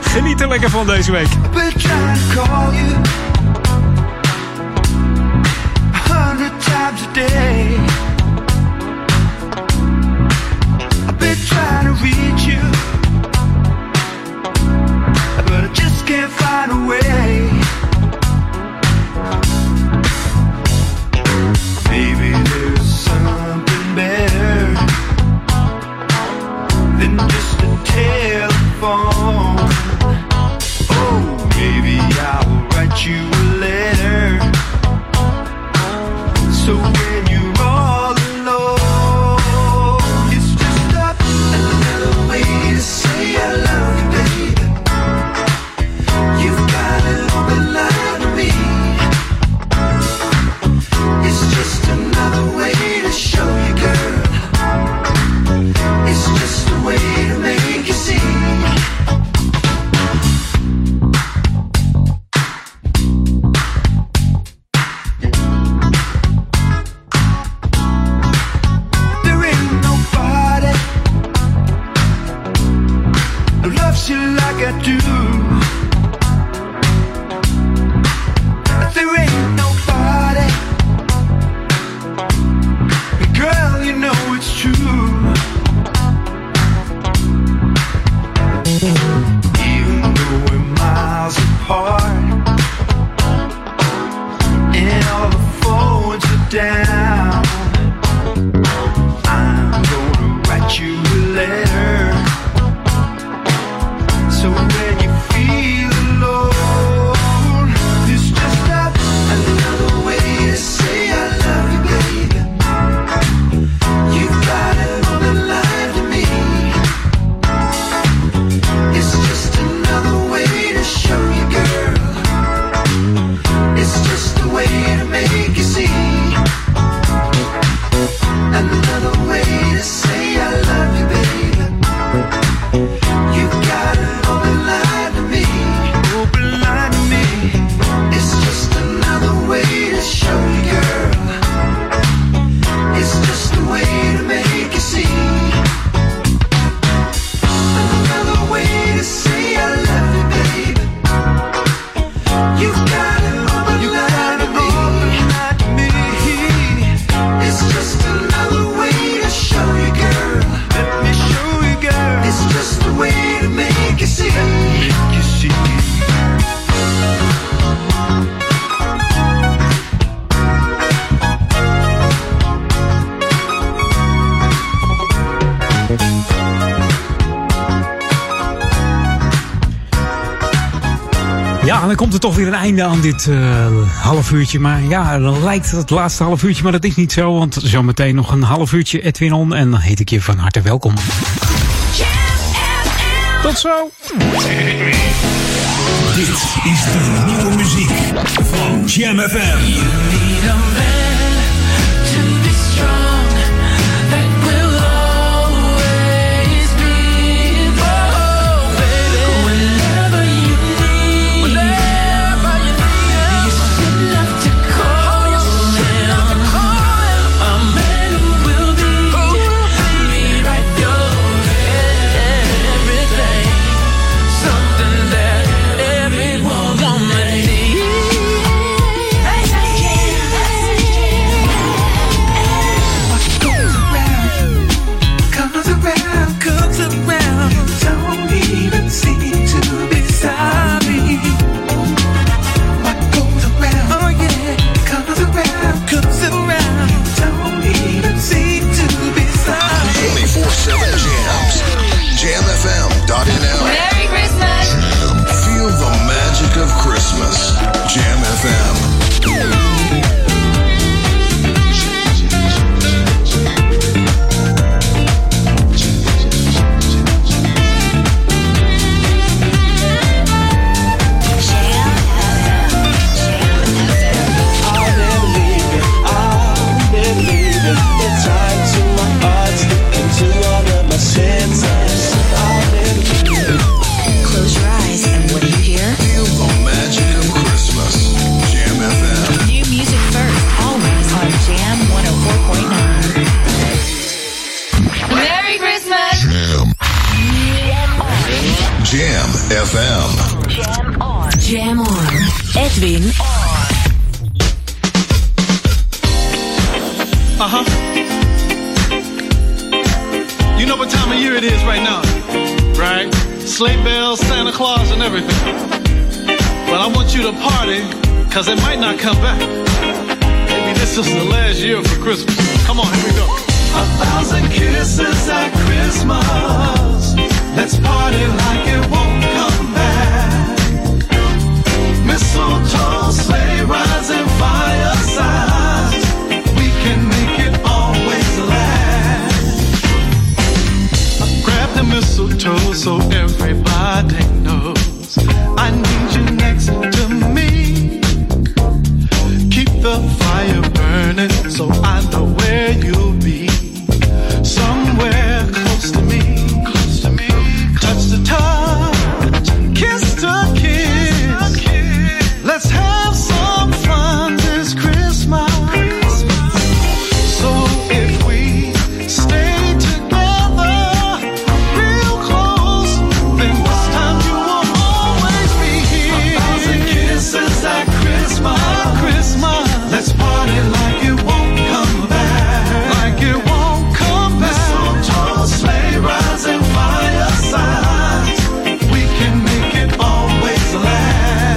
Geniet er lekker van deze week. But I just can't find a way. Maybe there's something better than just a telephone. Oh, maybe I'll write you a letter. So when you're all alone, it's just a- another way to say I love you, baby. Komt er toch weer een einde aan dit uh, half uurtje. Maar ja, dan lijkt het laatste half uurtje, maar dat is niet zo. Want zometeen nog een half uurtje Edwin on. En dan heet ik je van harte welkom. Tot zo. Dit is de nieuwe muziek van Jam F M. Everyone F M. Jam on. Jam on. Edwin on. Uh-huh. You know what time of year it is right now, right? Sleigh bells, Santa Claus, and everything. But I want you to party, because it might not come back. Maybe this is the last year for Christmas. Come on, here we go. A thousand kisses at Christmas. Let's party like it won't come back. Mistletoe, sleigh rides, and firesides. We can make it always last. Grab the mistletoe so everybody knows I need you next to me. Keep the fire burning so I know where you'll be. Somewhere close to me. Touch to touch, kiss to kiss. Let's have some fun this Christmas. So if we stay together real close, then this time you will always be here. A thousand kisses at Christmas. At Christmas. Let's party like it won't come back. Like it won't come back. Mistletoe, sleigh rides, and we can make it always last. I know, I know, this time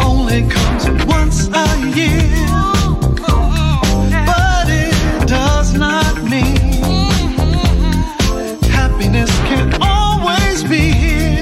only comes once a year, but it does not mean happiness can always be here.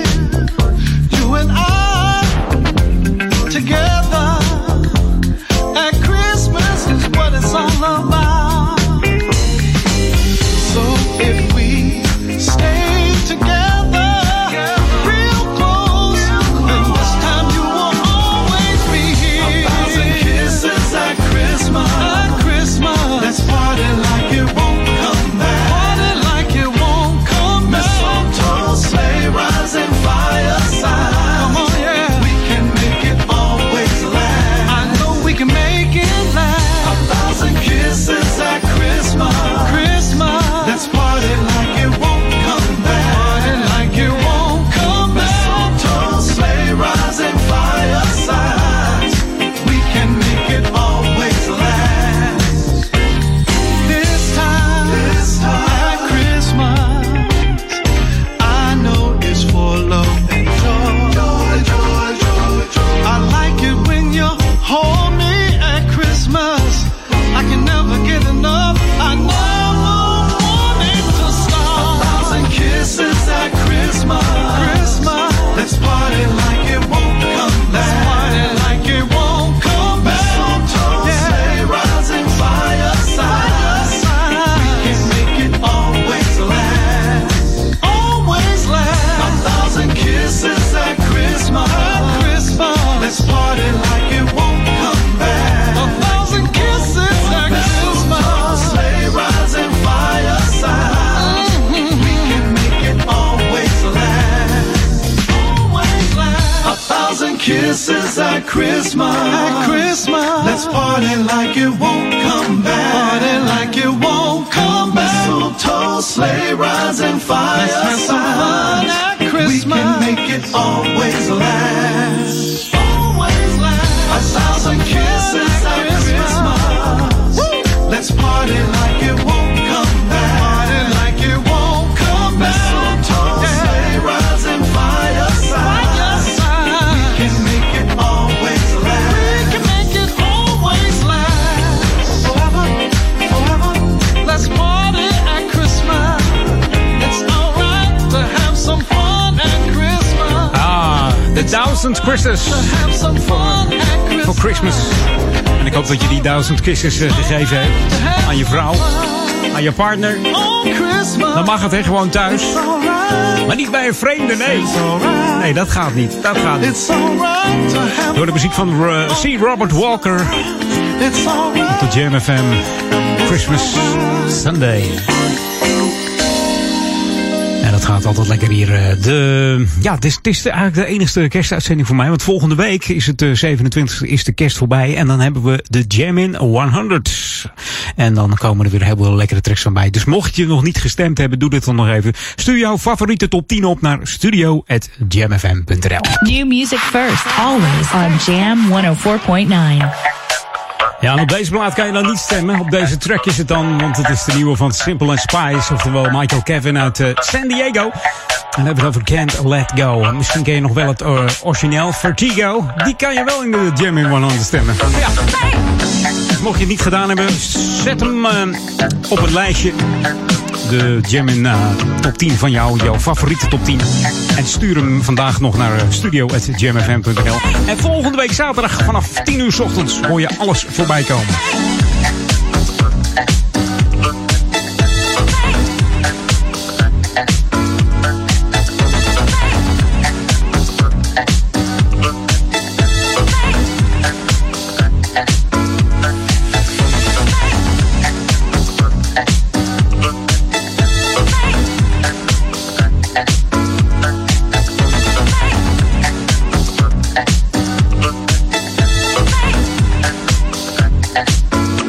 Kisses at Christmas. At Christmas. Let's party like it won't come back. Party like it won't come back. Mistletoe, sleigh rides, and firesides. At Christmas. We can make it always last. Always last. A thousand kisses at Christmas. Woo! Let's party like it won't come back. Party like it won't come back. Mistletoe, yeah. Sleigh rides, and firesides. The Thousand Kisses voor Christmas. En ik hoop dat je die duizend kisses uh, gegeven hebt aan je vrouw, aan je partner. Dan mag het hè, gewoon thuis. Maar niet bij een vreemde, nee. Nee, dat gaat niet. Dat gaat niet. Door de muziek van uh, C. Robert Walker. Tot Jam F M. Christmas Sunday. dat gaat altijd lekker hier. De, ja, het is, het is eigenlijk de enigste kerstuitzending voor mij. Want volgende week is het zevenentwintigste is de kerst voorbij. En dan hebben we de Jam in honderd. En dan komen er weer heel veel lekkere tracks van bij. Dus mocht je nog niet gestemd hebben, doe dit dan nog even. Stuur jouw favoriete top tien op naar studio at jam f m dot n l. New music first, always on Jam honderd vier komma negen. Ja, en op deze plaat kan je dan niet stemmen. Op deze track is het dan, want het is de nieuwe van Simple and Spice, oftewel Michael Kevin uit uh, San Diego. En dan hebben we het over Can't Let Go. En misschien ken je nog wel het uh, origineel Vertigo. Die kan je wel in de Jam in honderd stemmen. Ja. Dus mocht je het niet gedaan hebben, zet hem uh, op het lijstje. De Jam in uh, top tien van jou, jouw favoriete top tien. En stuur hem vandaag nog naar studio at jam f m dot n l. En volgende week zaterdag vanaf tien uur 's ochtends hoor je alles voorbij komen. We'll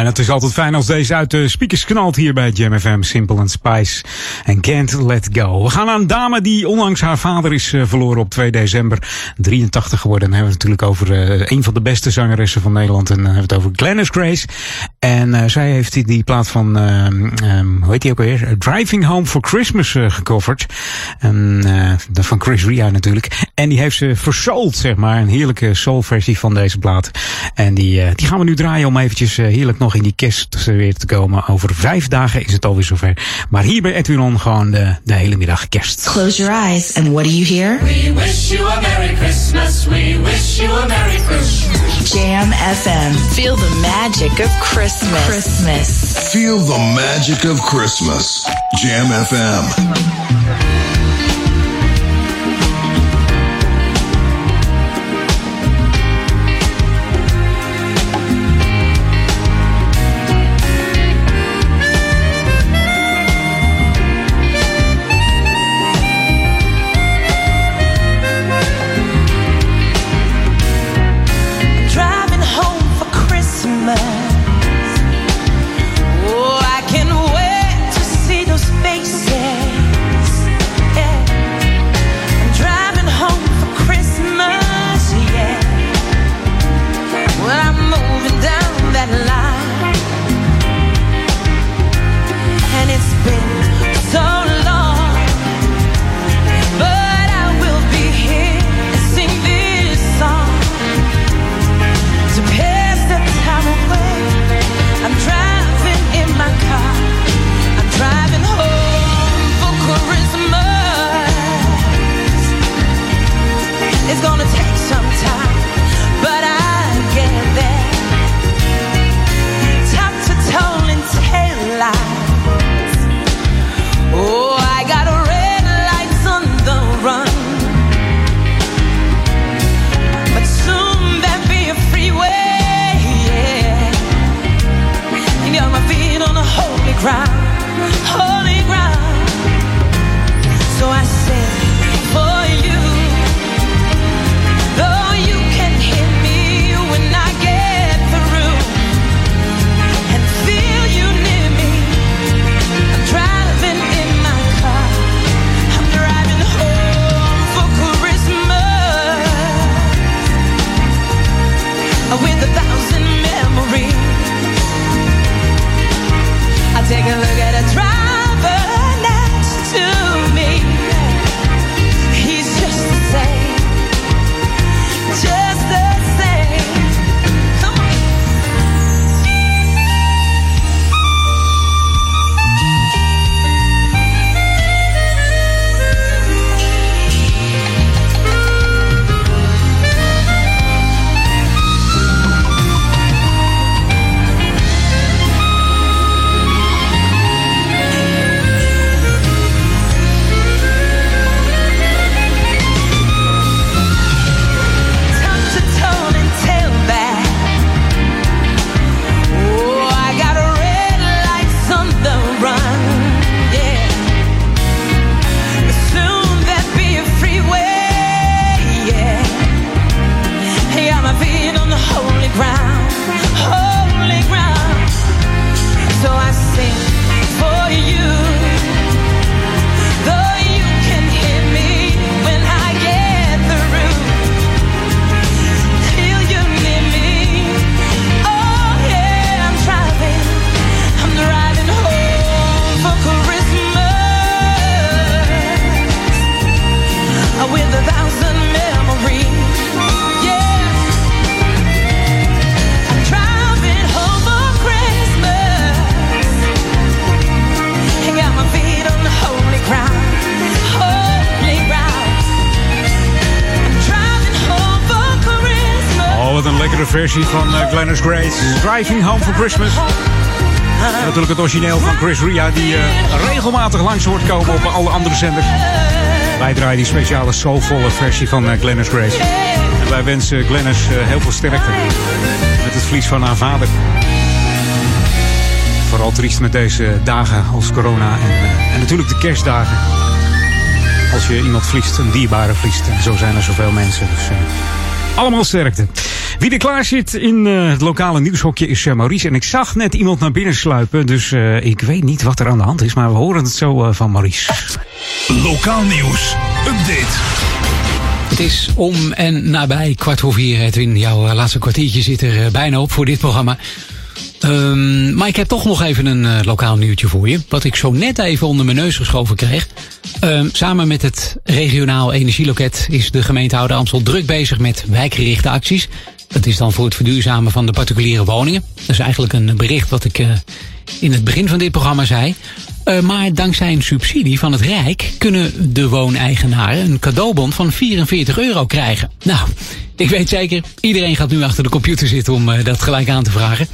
En het is altijd fijn als deze uit de speakers knalt hier bij Jam F M. Simple and Spice en Can't Let Go. We gaan aan een dame die onlangs haar vader is verloren op twee december. drieëntachtig geworden. En hebben we het natuurlijk over uh, een van de beste zangeressen van Nederland. En dan hebben we het over Glennis Grace. En uh, zij heeft die, die plaat van, uh, um, hoe heet die ook alweer? Driving Home for Christmas uh, gecoverd. En, uh, de van Chris Rea natuurlijk. En die heeft ze versold, zeg maar. Een heerlijke soulversie van deze plaat. En die, uh, die gaan we nu draaien om eventjes uh, heerlijk nog in die kerst weer te komen. Over vijf dagen is het alweer zover. Maar hier bij Edwin gewoon de, de hele middag kerst. Close your eyes and what do you hear? We wish you a Merry Christmas. We wish you a Merry Christmas. Jam F M. Feel the magic of Christmas. Christmas. Feel the magic of Christmas. Jam F M. Versie van uh, Glennis Grace, Driving Home for Christmas. En natuurlijk het origineel van Chris Rea, die uh, regelmatig langs hoort komen op alle andere zenders. Wij draaien die speciale soulvolle versie van uh, Glennis Grace. En wij wensen Glennis uh, heel veel sterkte met het verlies van haar vader. Vooral triest met deze dagen als corona en, uh, en natuurlijk de kerstdagen. Als je iemand verliest, een dierbare verliest. En zo zijn er zoveel mensen. Dus uh, allemaal sterkte. Wie er klaar zit in uh, het lokale nieuwshokje is uh, Maurice. En ik zag net iemand naar binnen sluipen. Dus uh, ik weet niet wat er aan de hand is. Maar we horen het zo uh, van Maurice. Lokaal nieuws. Update. Het is om en nabij kwart voor vier, Edwin. Jouw laatste kwartiertje zit er bijna op voor dit programma. Um, maar ik heb toch nog even een uh, lokaal nieuwtje voor je. Wat ik zo net even onder mijn neus geschoven kreeg. Um, samen met het regionaal energieloket is de gemeente Oude Amstel druk bezig met wijkgerichte acties. Dat is dan voor het verduurzamen van de particuliere woningen. Dat is eigenlijk een bericht wat ik uh, in het begin van dit programma zei. Uh, maar dankzij een subsidie van het Rijk kunnen de wooneigenaren een cadeaubon van vierenveertig euro krijgen. Nou, ik weet zeker, iedereen gaat nu achter de computer zitten om uh, dat gelijk aan te vragen.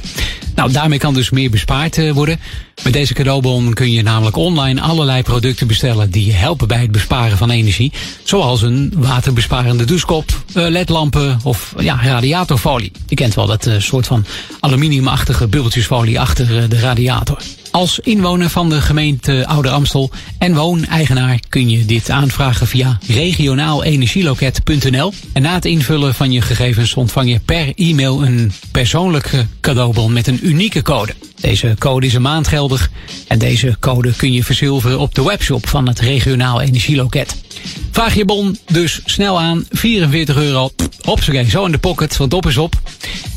Nou, daarmee kan dus meer bespaard uh, worden. Met deze cadeaubon kun je namelijk online allerlei producten bestellen die helpen bij het besparen van energie. Zoals een waterbesparende douchekop, uh, ledlampen of ja, radiatorfolie. Je kent wel dat uh, soort van aluminiumachtige bubbeltjesfolie achter uh, de radiator. Als inwoner van de gemeente Oude Amstel en wooneigenaar kun je dit aanvragen via regionaalenergieloket punt n l. En na het invullen van je gegevens ontvang je per e-mail een persoonlijke cadeaubon met een unieke code. Deze code is een maand geldig en deze code kun je verzilveren op de webshop van het regionaal energieloket. Vraag je bon dus snel aan, vierenveertig euro, hopsakee, zo in de pocket, want op is op.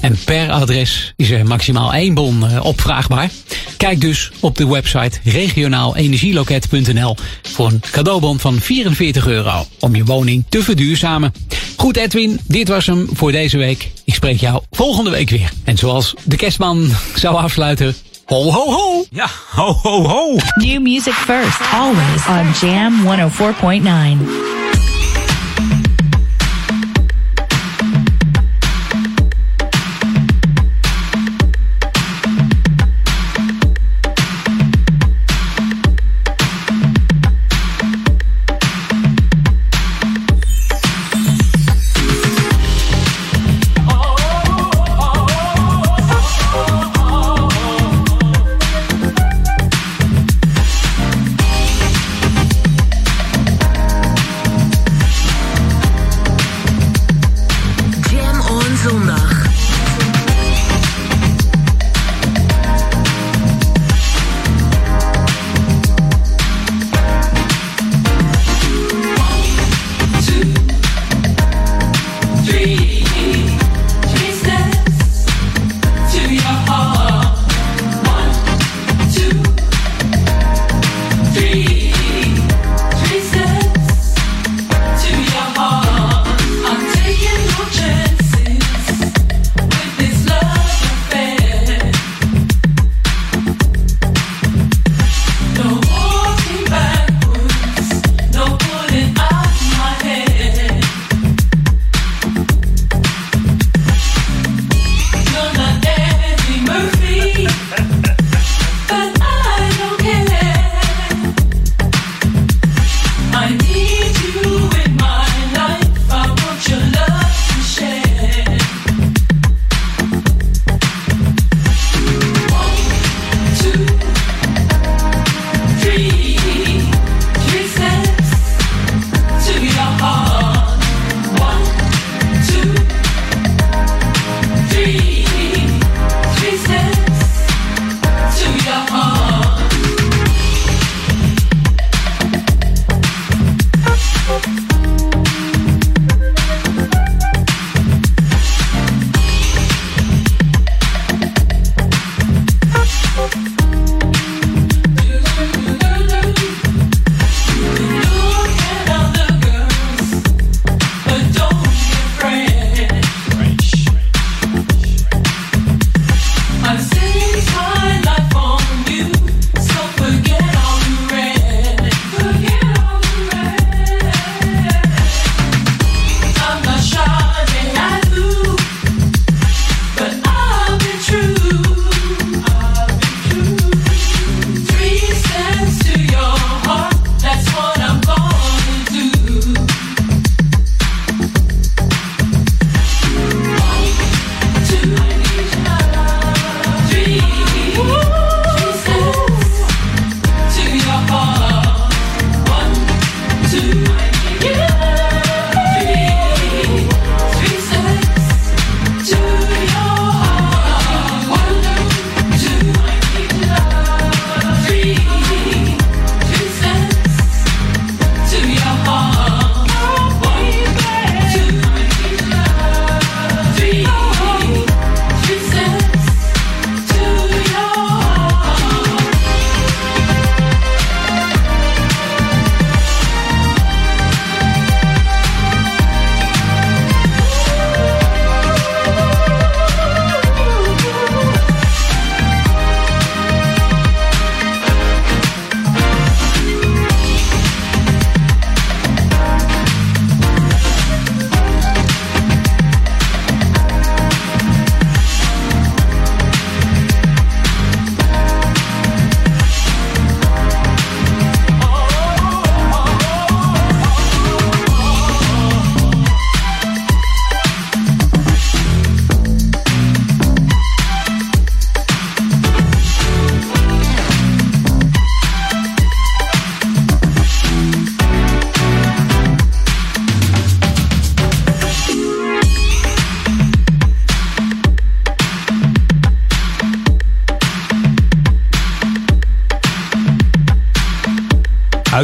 En per adres is er maximaal één bon opvraagbaar. Kijk dus op de website regionaalenergieloket punt n l voor een cadeaubon van vierenveertig euro om je woning te verduurzamen. Goed Edwin, dit was hem voor deze week. Ik spreek jou volgende week weer. En zoals de kerstman zou afsluiten, ho ho ho! Ja, ho ho ho! New music first, always on Jam honderdvier komma negen.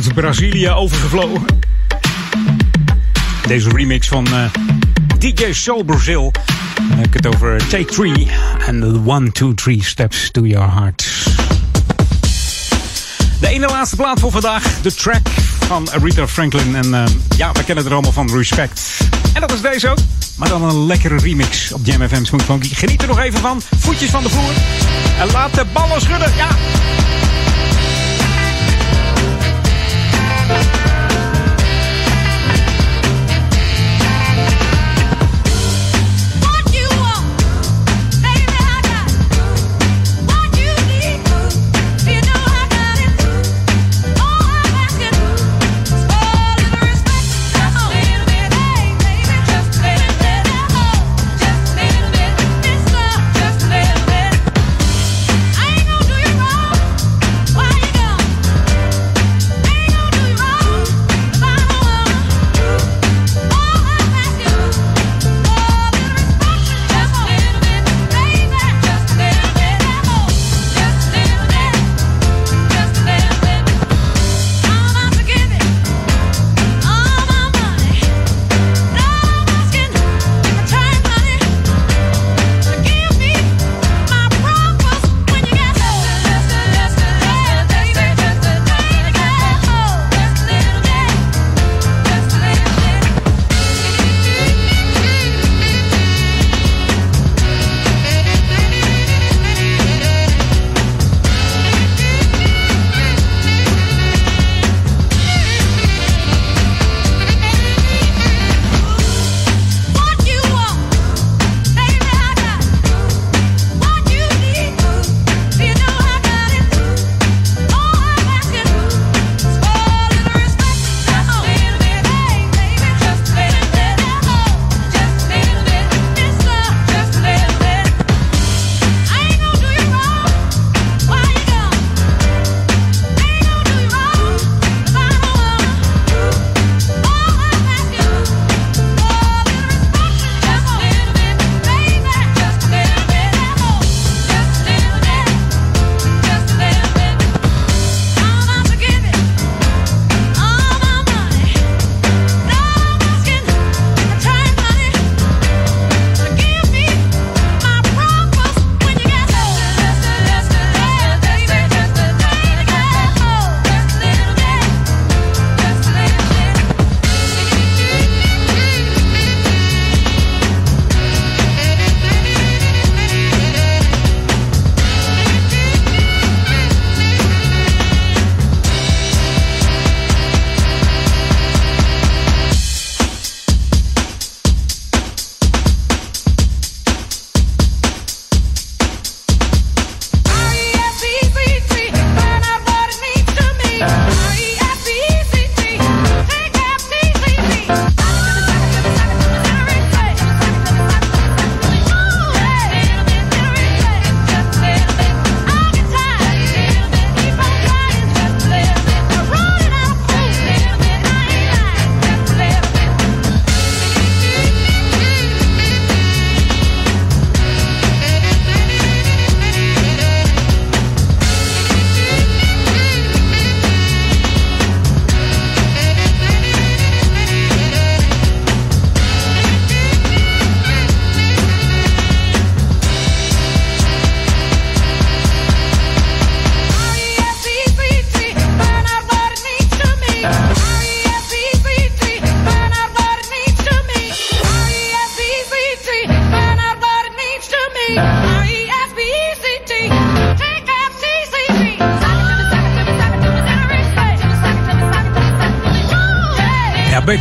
uit Brazilië overgevlogen. Deze remix van uh, D J Soul Brazil. Dan heb ik het over Take Three en one two three Steps to Your Heart. De ene laatste plaat voor vandaag. De track van Aretha Franklin. En uh, ja, we kennen het er allemaal van, Respect. En dat is deze ook. Maar dan een lekkere remix op Jam F M Smooth Funky. Geniet er nog even van. Voetjes van de vloer. En laat de ballen schudden. Ja!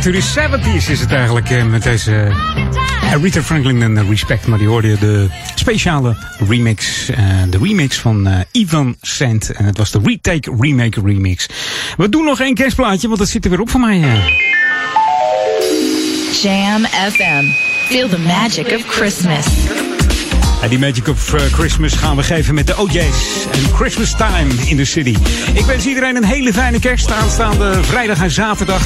De seventies is het eigenlijk eh, met deze Aretha Franklin en Respect. Maar die hoorde je de speciale remix. Eh, de remix van eh, Ivan Sant. En het was de Retake Remake Remix. We doen nog één kerstplaatje, want dat zit er weer op voor mij. Eh. Jam F M. Feel the magic of Christmas. En die magic of uh, Christmas gaan we geven met de O J's. En Christmas Time in the City. Ik wens iedereen een hele fijne kerst aanstaande vrijdag en zaterdag.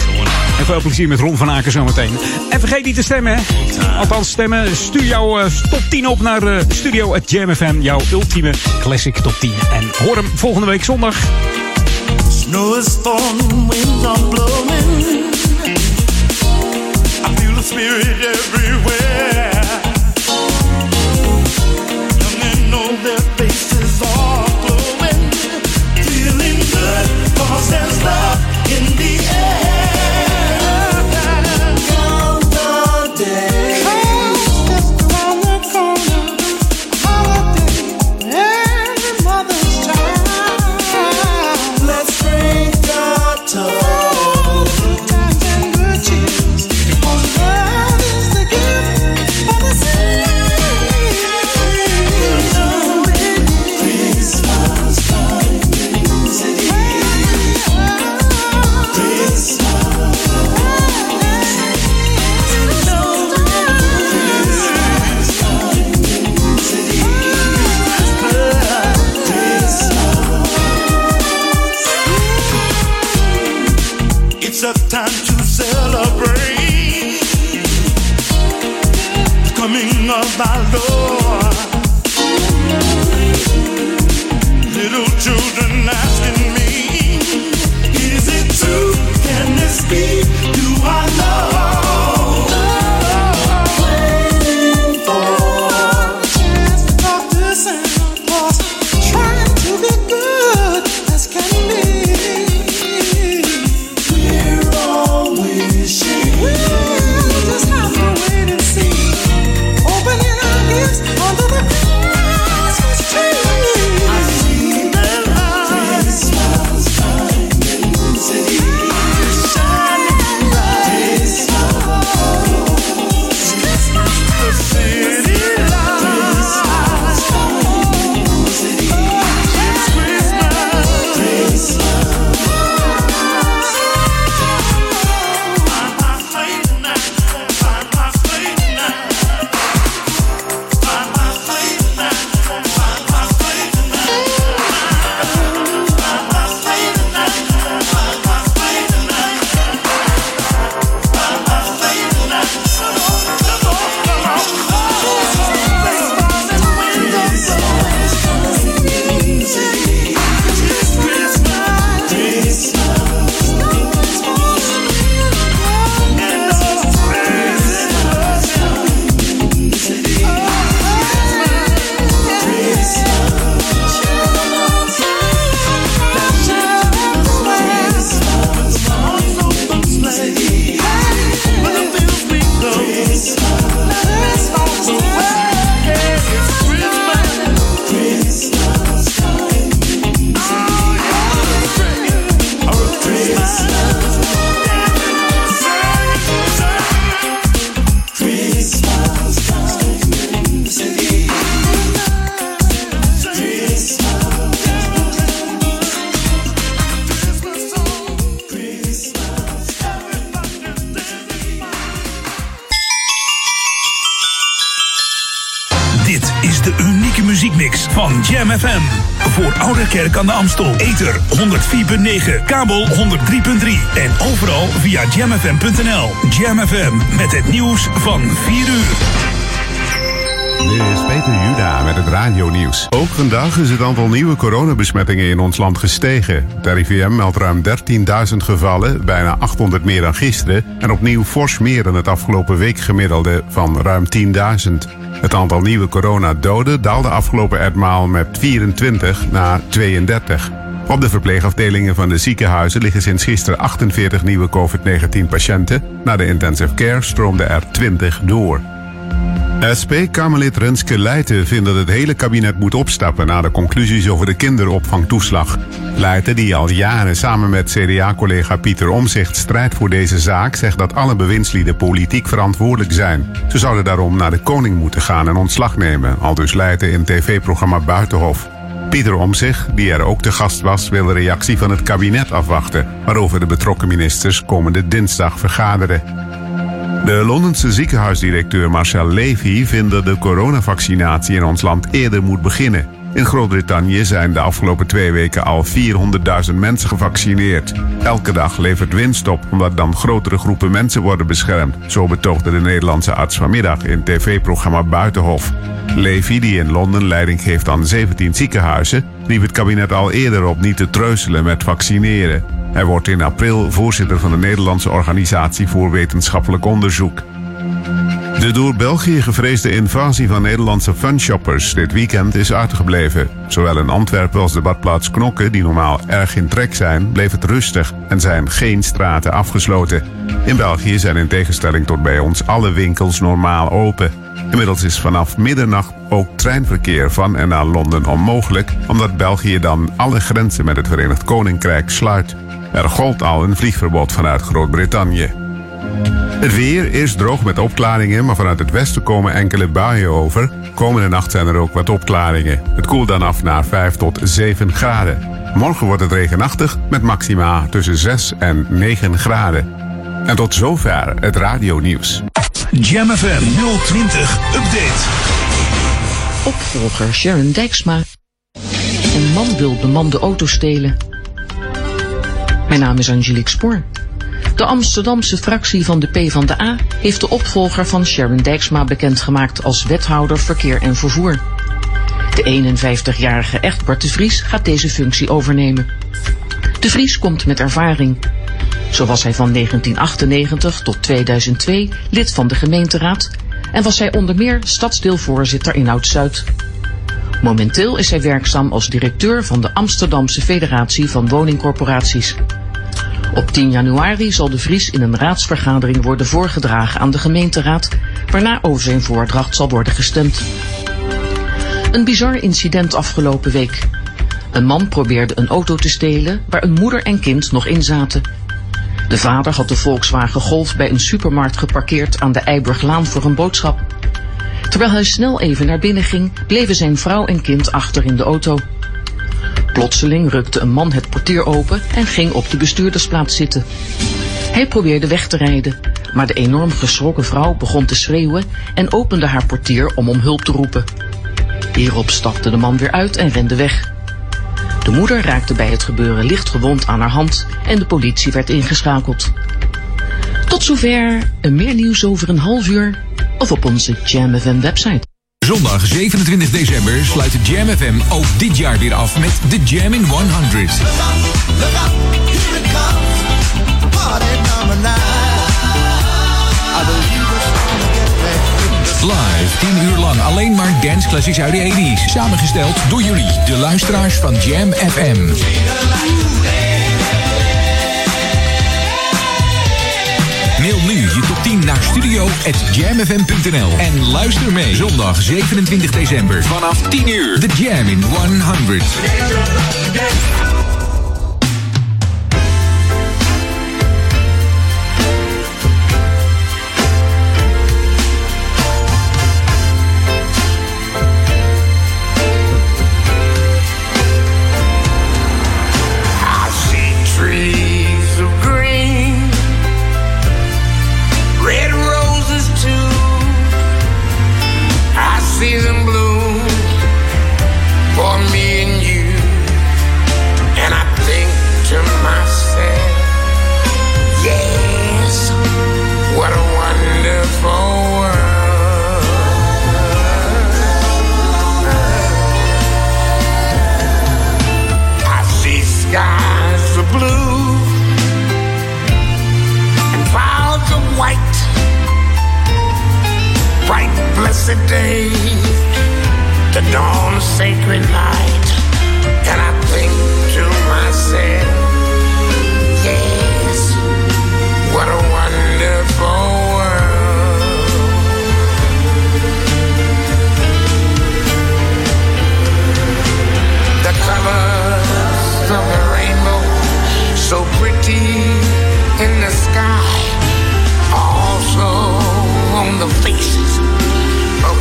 En veel plezier met Ron van Aken zometeen. En vergeet niet te stemmen, hè. Althans stemmen. Stuur jouw uh, top tien op naar uh, studio at Jam F M. Jouw ultieme classic top tien. En hoor hem volgende week zondag. know storm winds are blowing. I feel the spirit everywhere. And they know their faces are glowing. Feeling good, cause there's love in the air. Count the days. Just around the corner. Holiday, every mother's child. Let's drink the toast. F M voor Ouderkerk aan de Amstel. Ether honderd vier komma negen, kabel honderd drie komma drie en overal via jam f m punt n l. Jam F M met het nieuws van vier uur. Dit is Peter Juda met het radionieuws. Ook vandaag is het aantal nieuwe coronabesmettingen in ons land gestegen. Het R I V M meldt ruim dertienduizend gevallen, bijna achthonderd meer dan gisteren... en opnieuw fors meer dan het afgelopen weekgemiddelde van ruim tienduizend. Het aantal nieuwe coronadoden daalde afgelopen etmaal met vierentwintig naar tweeëndertig. Op de verpleegafdelingen van de ziekenhuizen liggen sinds gisteren achtenveertig nieuwe covid negentien patiënten. Na de intensive care stroomden er twintig door. S P-Kamerlid Renske Leijten vindt dat het hele kabinet moet opstappen na de conclusies over de kinderopvangtoeslag. Leijten, die al jaren samen met C D A-collega Pieter Omtzigt strijdt voor deze zaak, zegt dat alle bewindslieden politiek verantwoordelijk zijn. Ze zouden daarom naar de koning moeten gaan en ontslag nemen, aldus Leijten in tv-programma Buitenhof. Pieter Omtzigt, die er ook te gast was, wil de reactie van het kabinet afwachten, waarover de betrokken ministers komende dinsdag vergaderen. De Londense ziekenhuisdirecteur Marcel Levy vindt dat de coronavaccinatie in ons land eerder moet beginnen. In Groot-Brittannië zijn de afgelopen twee weken al vierhonderdduizend mensen gevaccineerd. Elke dag levert winst op, omdat dan grotere groepen mensen worden beschermd. Zo betoogde de Nederlandse arts vanmiddag in tv-programma Buitenhof. Levy, die in Londen leiding geeft aan zeventien ziekenhuizen... riep het kabinet al eerder op niet te treuzelen met vaccineren. Hij wordt in april voorzitter van de Nederlandse Organisatie voor Wetenschappelijk Onderzoek. De door België gevreesde invasie van Nederlandse funshoppers dit weekend is uitgebleven. Zowel in Antwerpen als de badplaats Knokke, die normaal erg in trek zijn, bleef het rustig en zijn geen straten afgesloten. In België zijn in tegenstelling tot bij ons alle winkels normaal open. Inmiddels is vanaf middernacht ook treinverkeer van en naar Londen onmogelijk, omdat België dan alle grenzen met het Verenigd Koninkrijk sluit. Er gold al een vliegverbod vanuit Groot-Brittannië. Het weer is droog met opklaringen, maar vanuit het westen komen enkele buien over. Komende nacht zijn er ook wat opklaringen. Het koelt dan af naar vijf tot zeven graden. Morgen wordt het regenachtig met maxima tussen zes en negen graden. En tot zover het radionieuws. Jam F M nul twintig Update. Opvolger Sharon Dijksma. Een man wil de man de auto stelen. Mijn naam is Angelique Spoor. De Amsterdamse fractie van de PvdA heeft de opvolger van Sharon Dijksma bekendgemaakt als wethouder verkeer en vervoer. De eenenvijftigjarige Egbert de Vries gaat deze functie overnemen. De Vries komt met ervaring. Zo was hij van negentien achtennegentig tot tweeduizend twee lid van de gemeenteraad en was hij onder meer stadsdeelvoorzitter in Oud-Zuid. Momenteel is hij werkzaam als directeur van de Amsterdamse Federatie van Woningcorporaties. Op tien januari zal de Vries in een raadsvergadering worden voorgedragen aan de gemeenteraad, waarna over zijn voordracht zal worden gestemd. Een bizar incident afgelopen week. Een man probeerde een auto te stelen waar een moeder en kind nog in zaten. De vader had de Volkswagen Golf bij een supermarkt geparkeerd aan de Eiburglaan voor een boodschap. Terwijl hij snel even naar binnen ging, bleven zijn vrouw en kind achter in de auto. Plotseling rukte een man het portier open en ging op de bestuurdersplaats zitten. Hij probeerde weg te rijden, maar de enorm geschrokken vrouw begon te schreeuwen en opende haar portier om om hulp te roepen. Hierop stapte de man weer uit en rende weg. De moeder raakte bij het gebeuren licht gewond aan haar hand en de politie werd ingeschakeld. Tot zover, en meer nieuws over een half uur of op onze Jam F M website. Zondag zevenentwintig december sluit Jam F M ook dit jaar weer af met de Jam in honderd. Live, tien uur lang, alleen maar danceclassics uit de tachtiger jaren. Samengesteld door jullie, de luisteraars van Jam F M. Mail nu je top tien naar studio at jamfm dot n l en luister mee. Zondag zevenentwintig december vanaf tien uur. The Jam in honderd.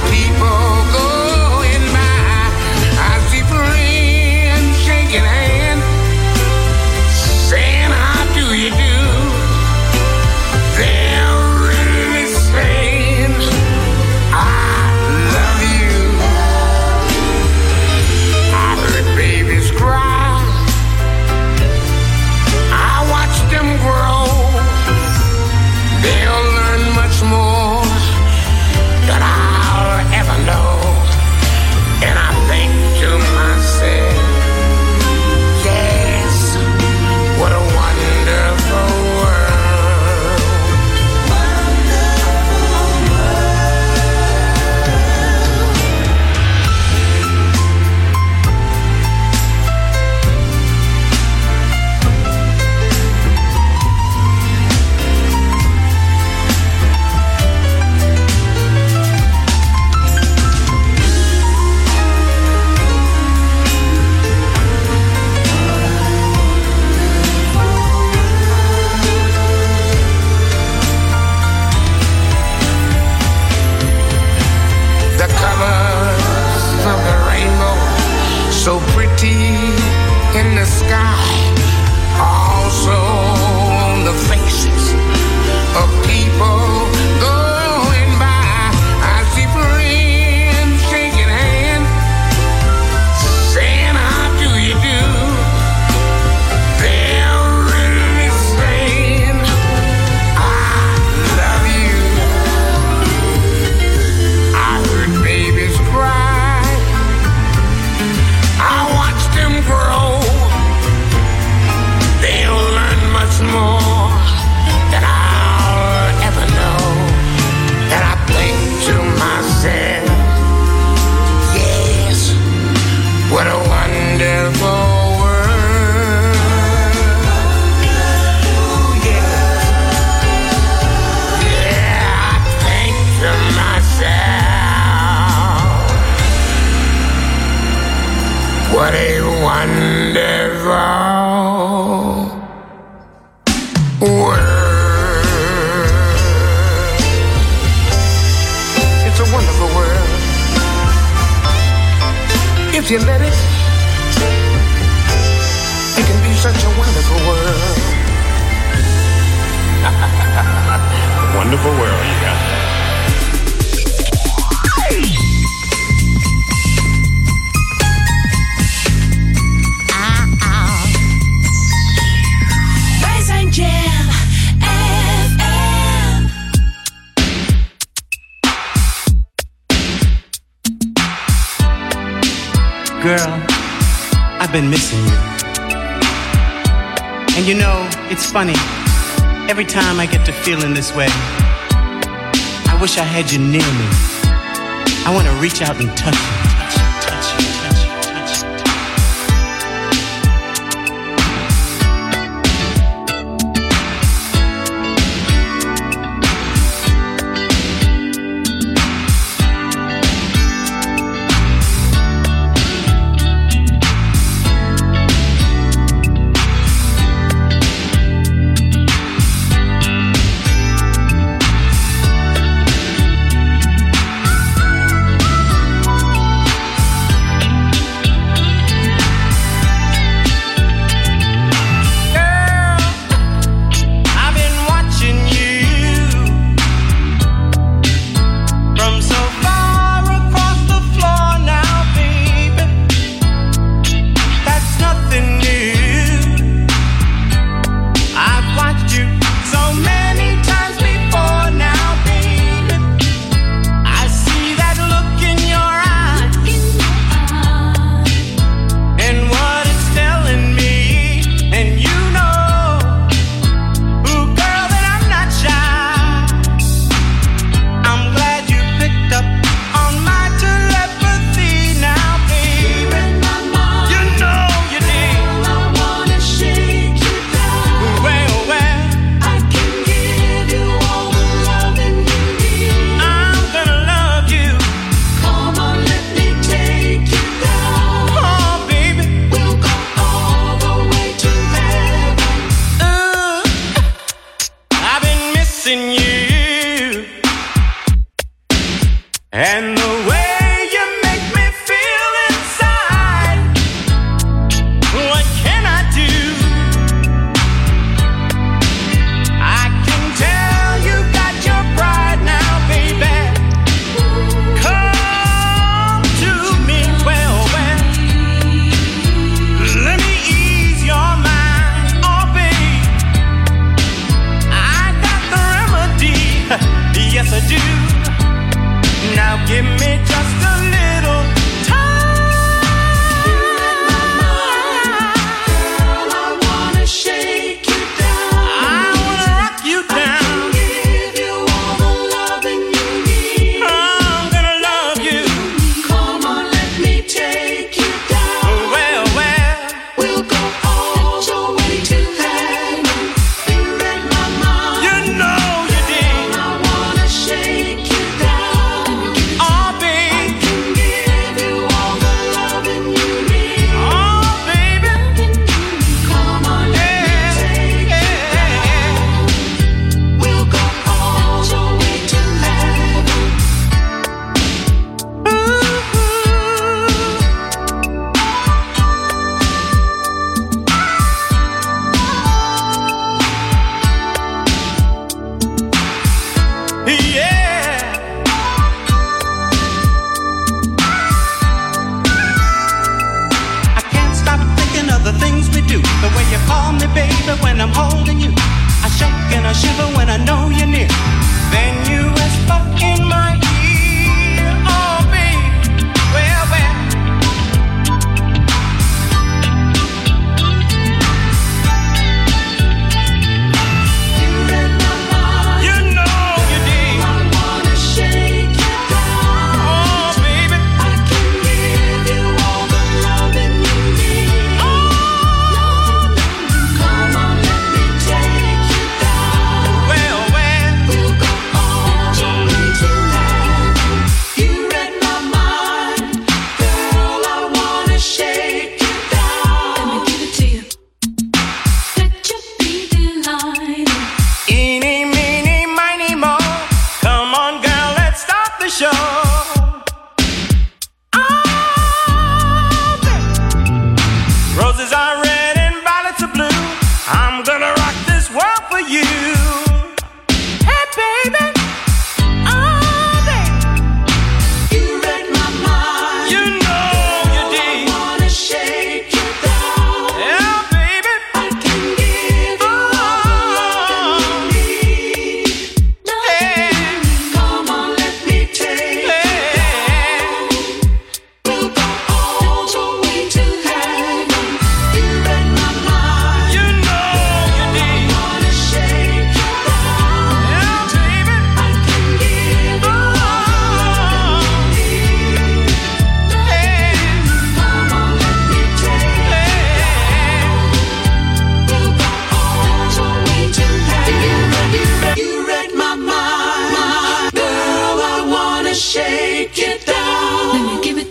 People going by, I see friends if you let it, it can be such a wonderful world. Wonderful world, yeah. Girl, I've been missing you. And you know, it's funny. Every time I get to feeling this way, I wish I had you near me. I want to reach out and touch you. Touch you, touch you, touch you, touch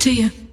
to you.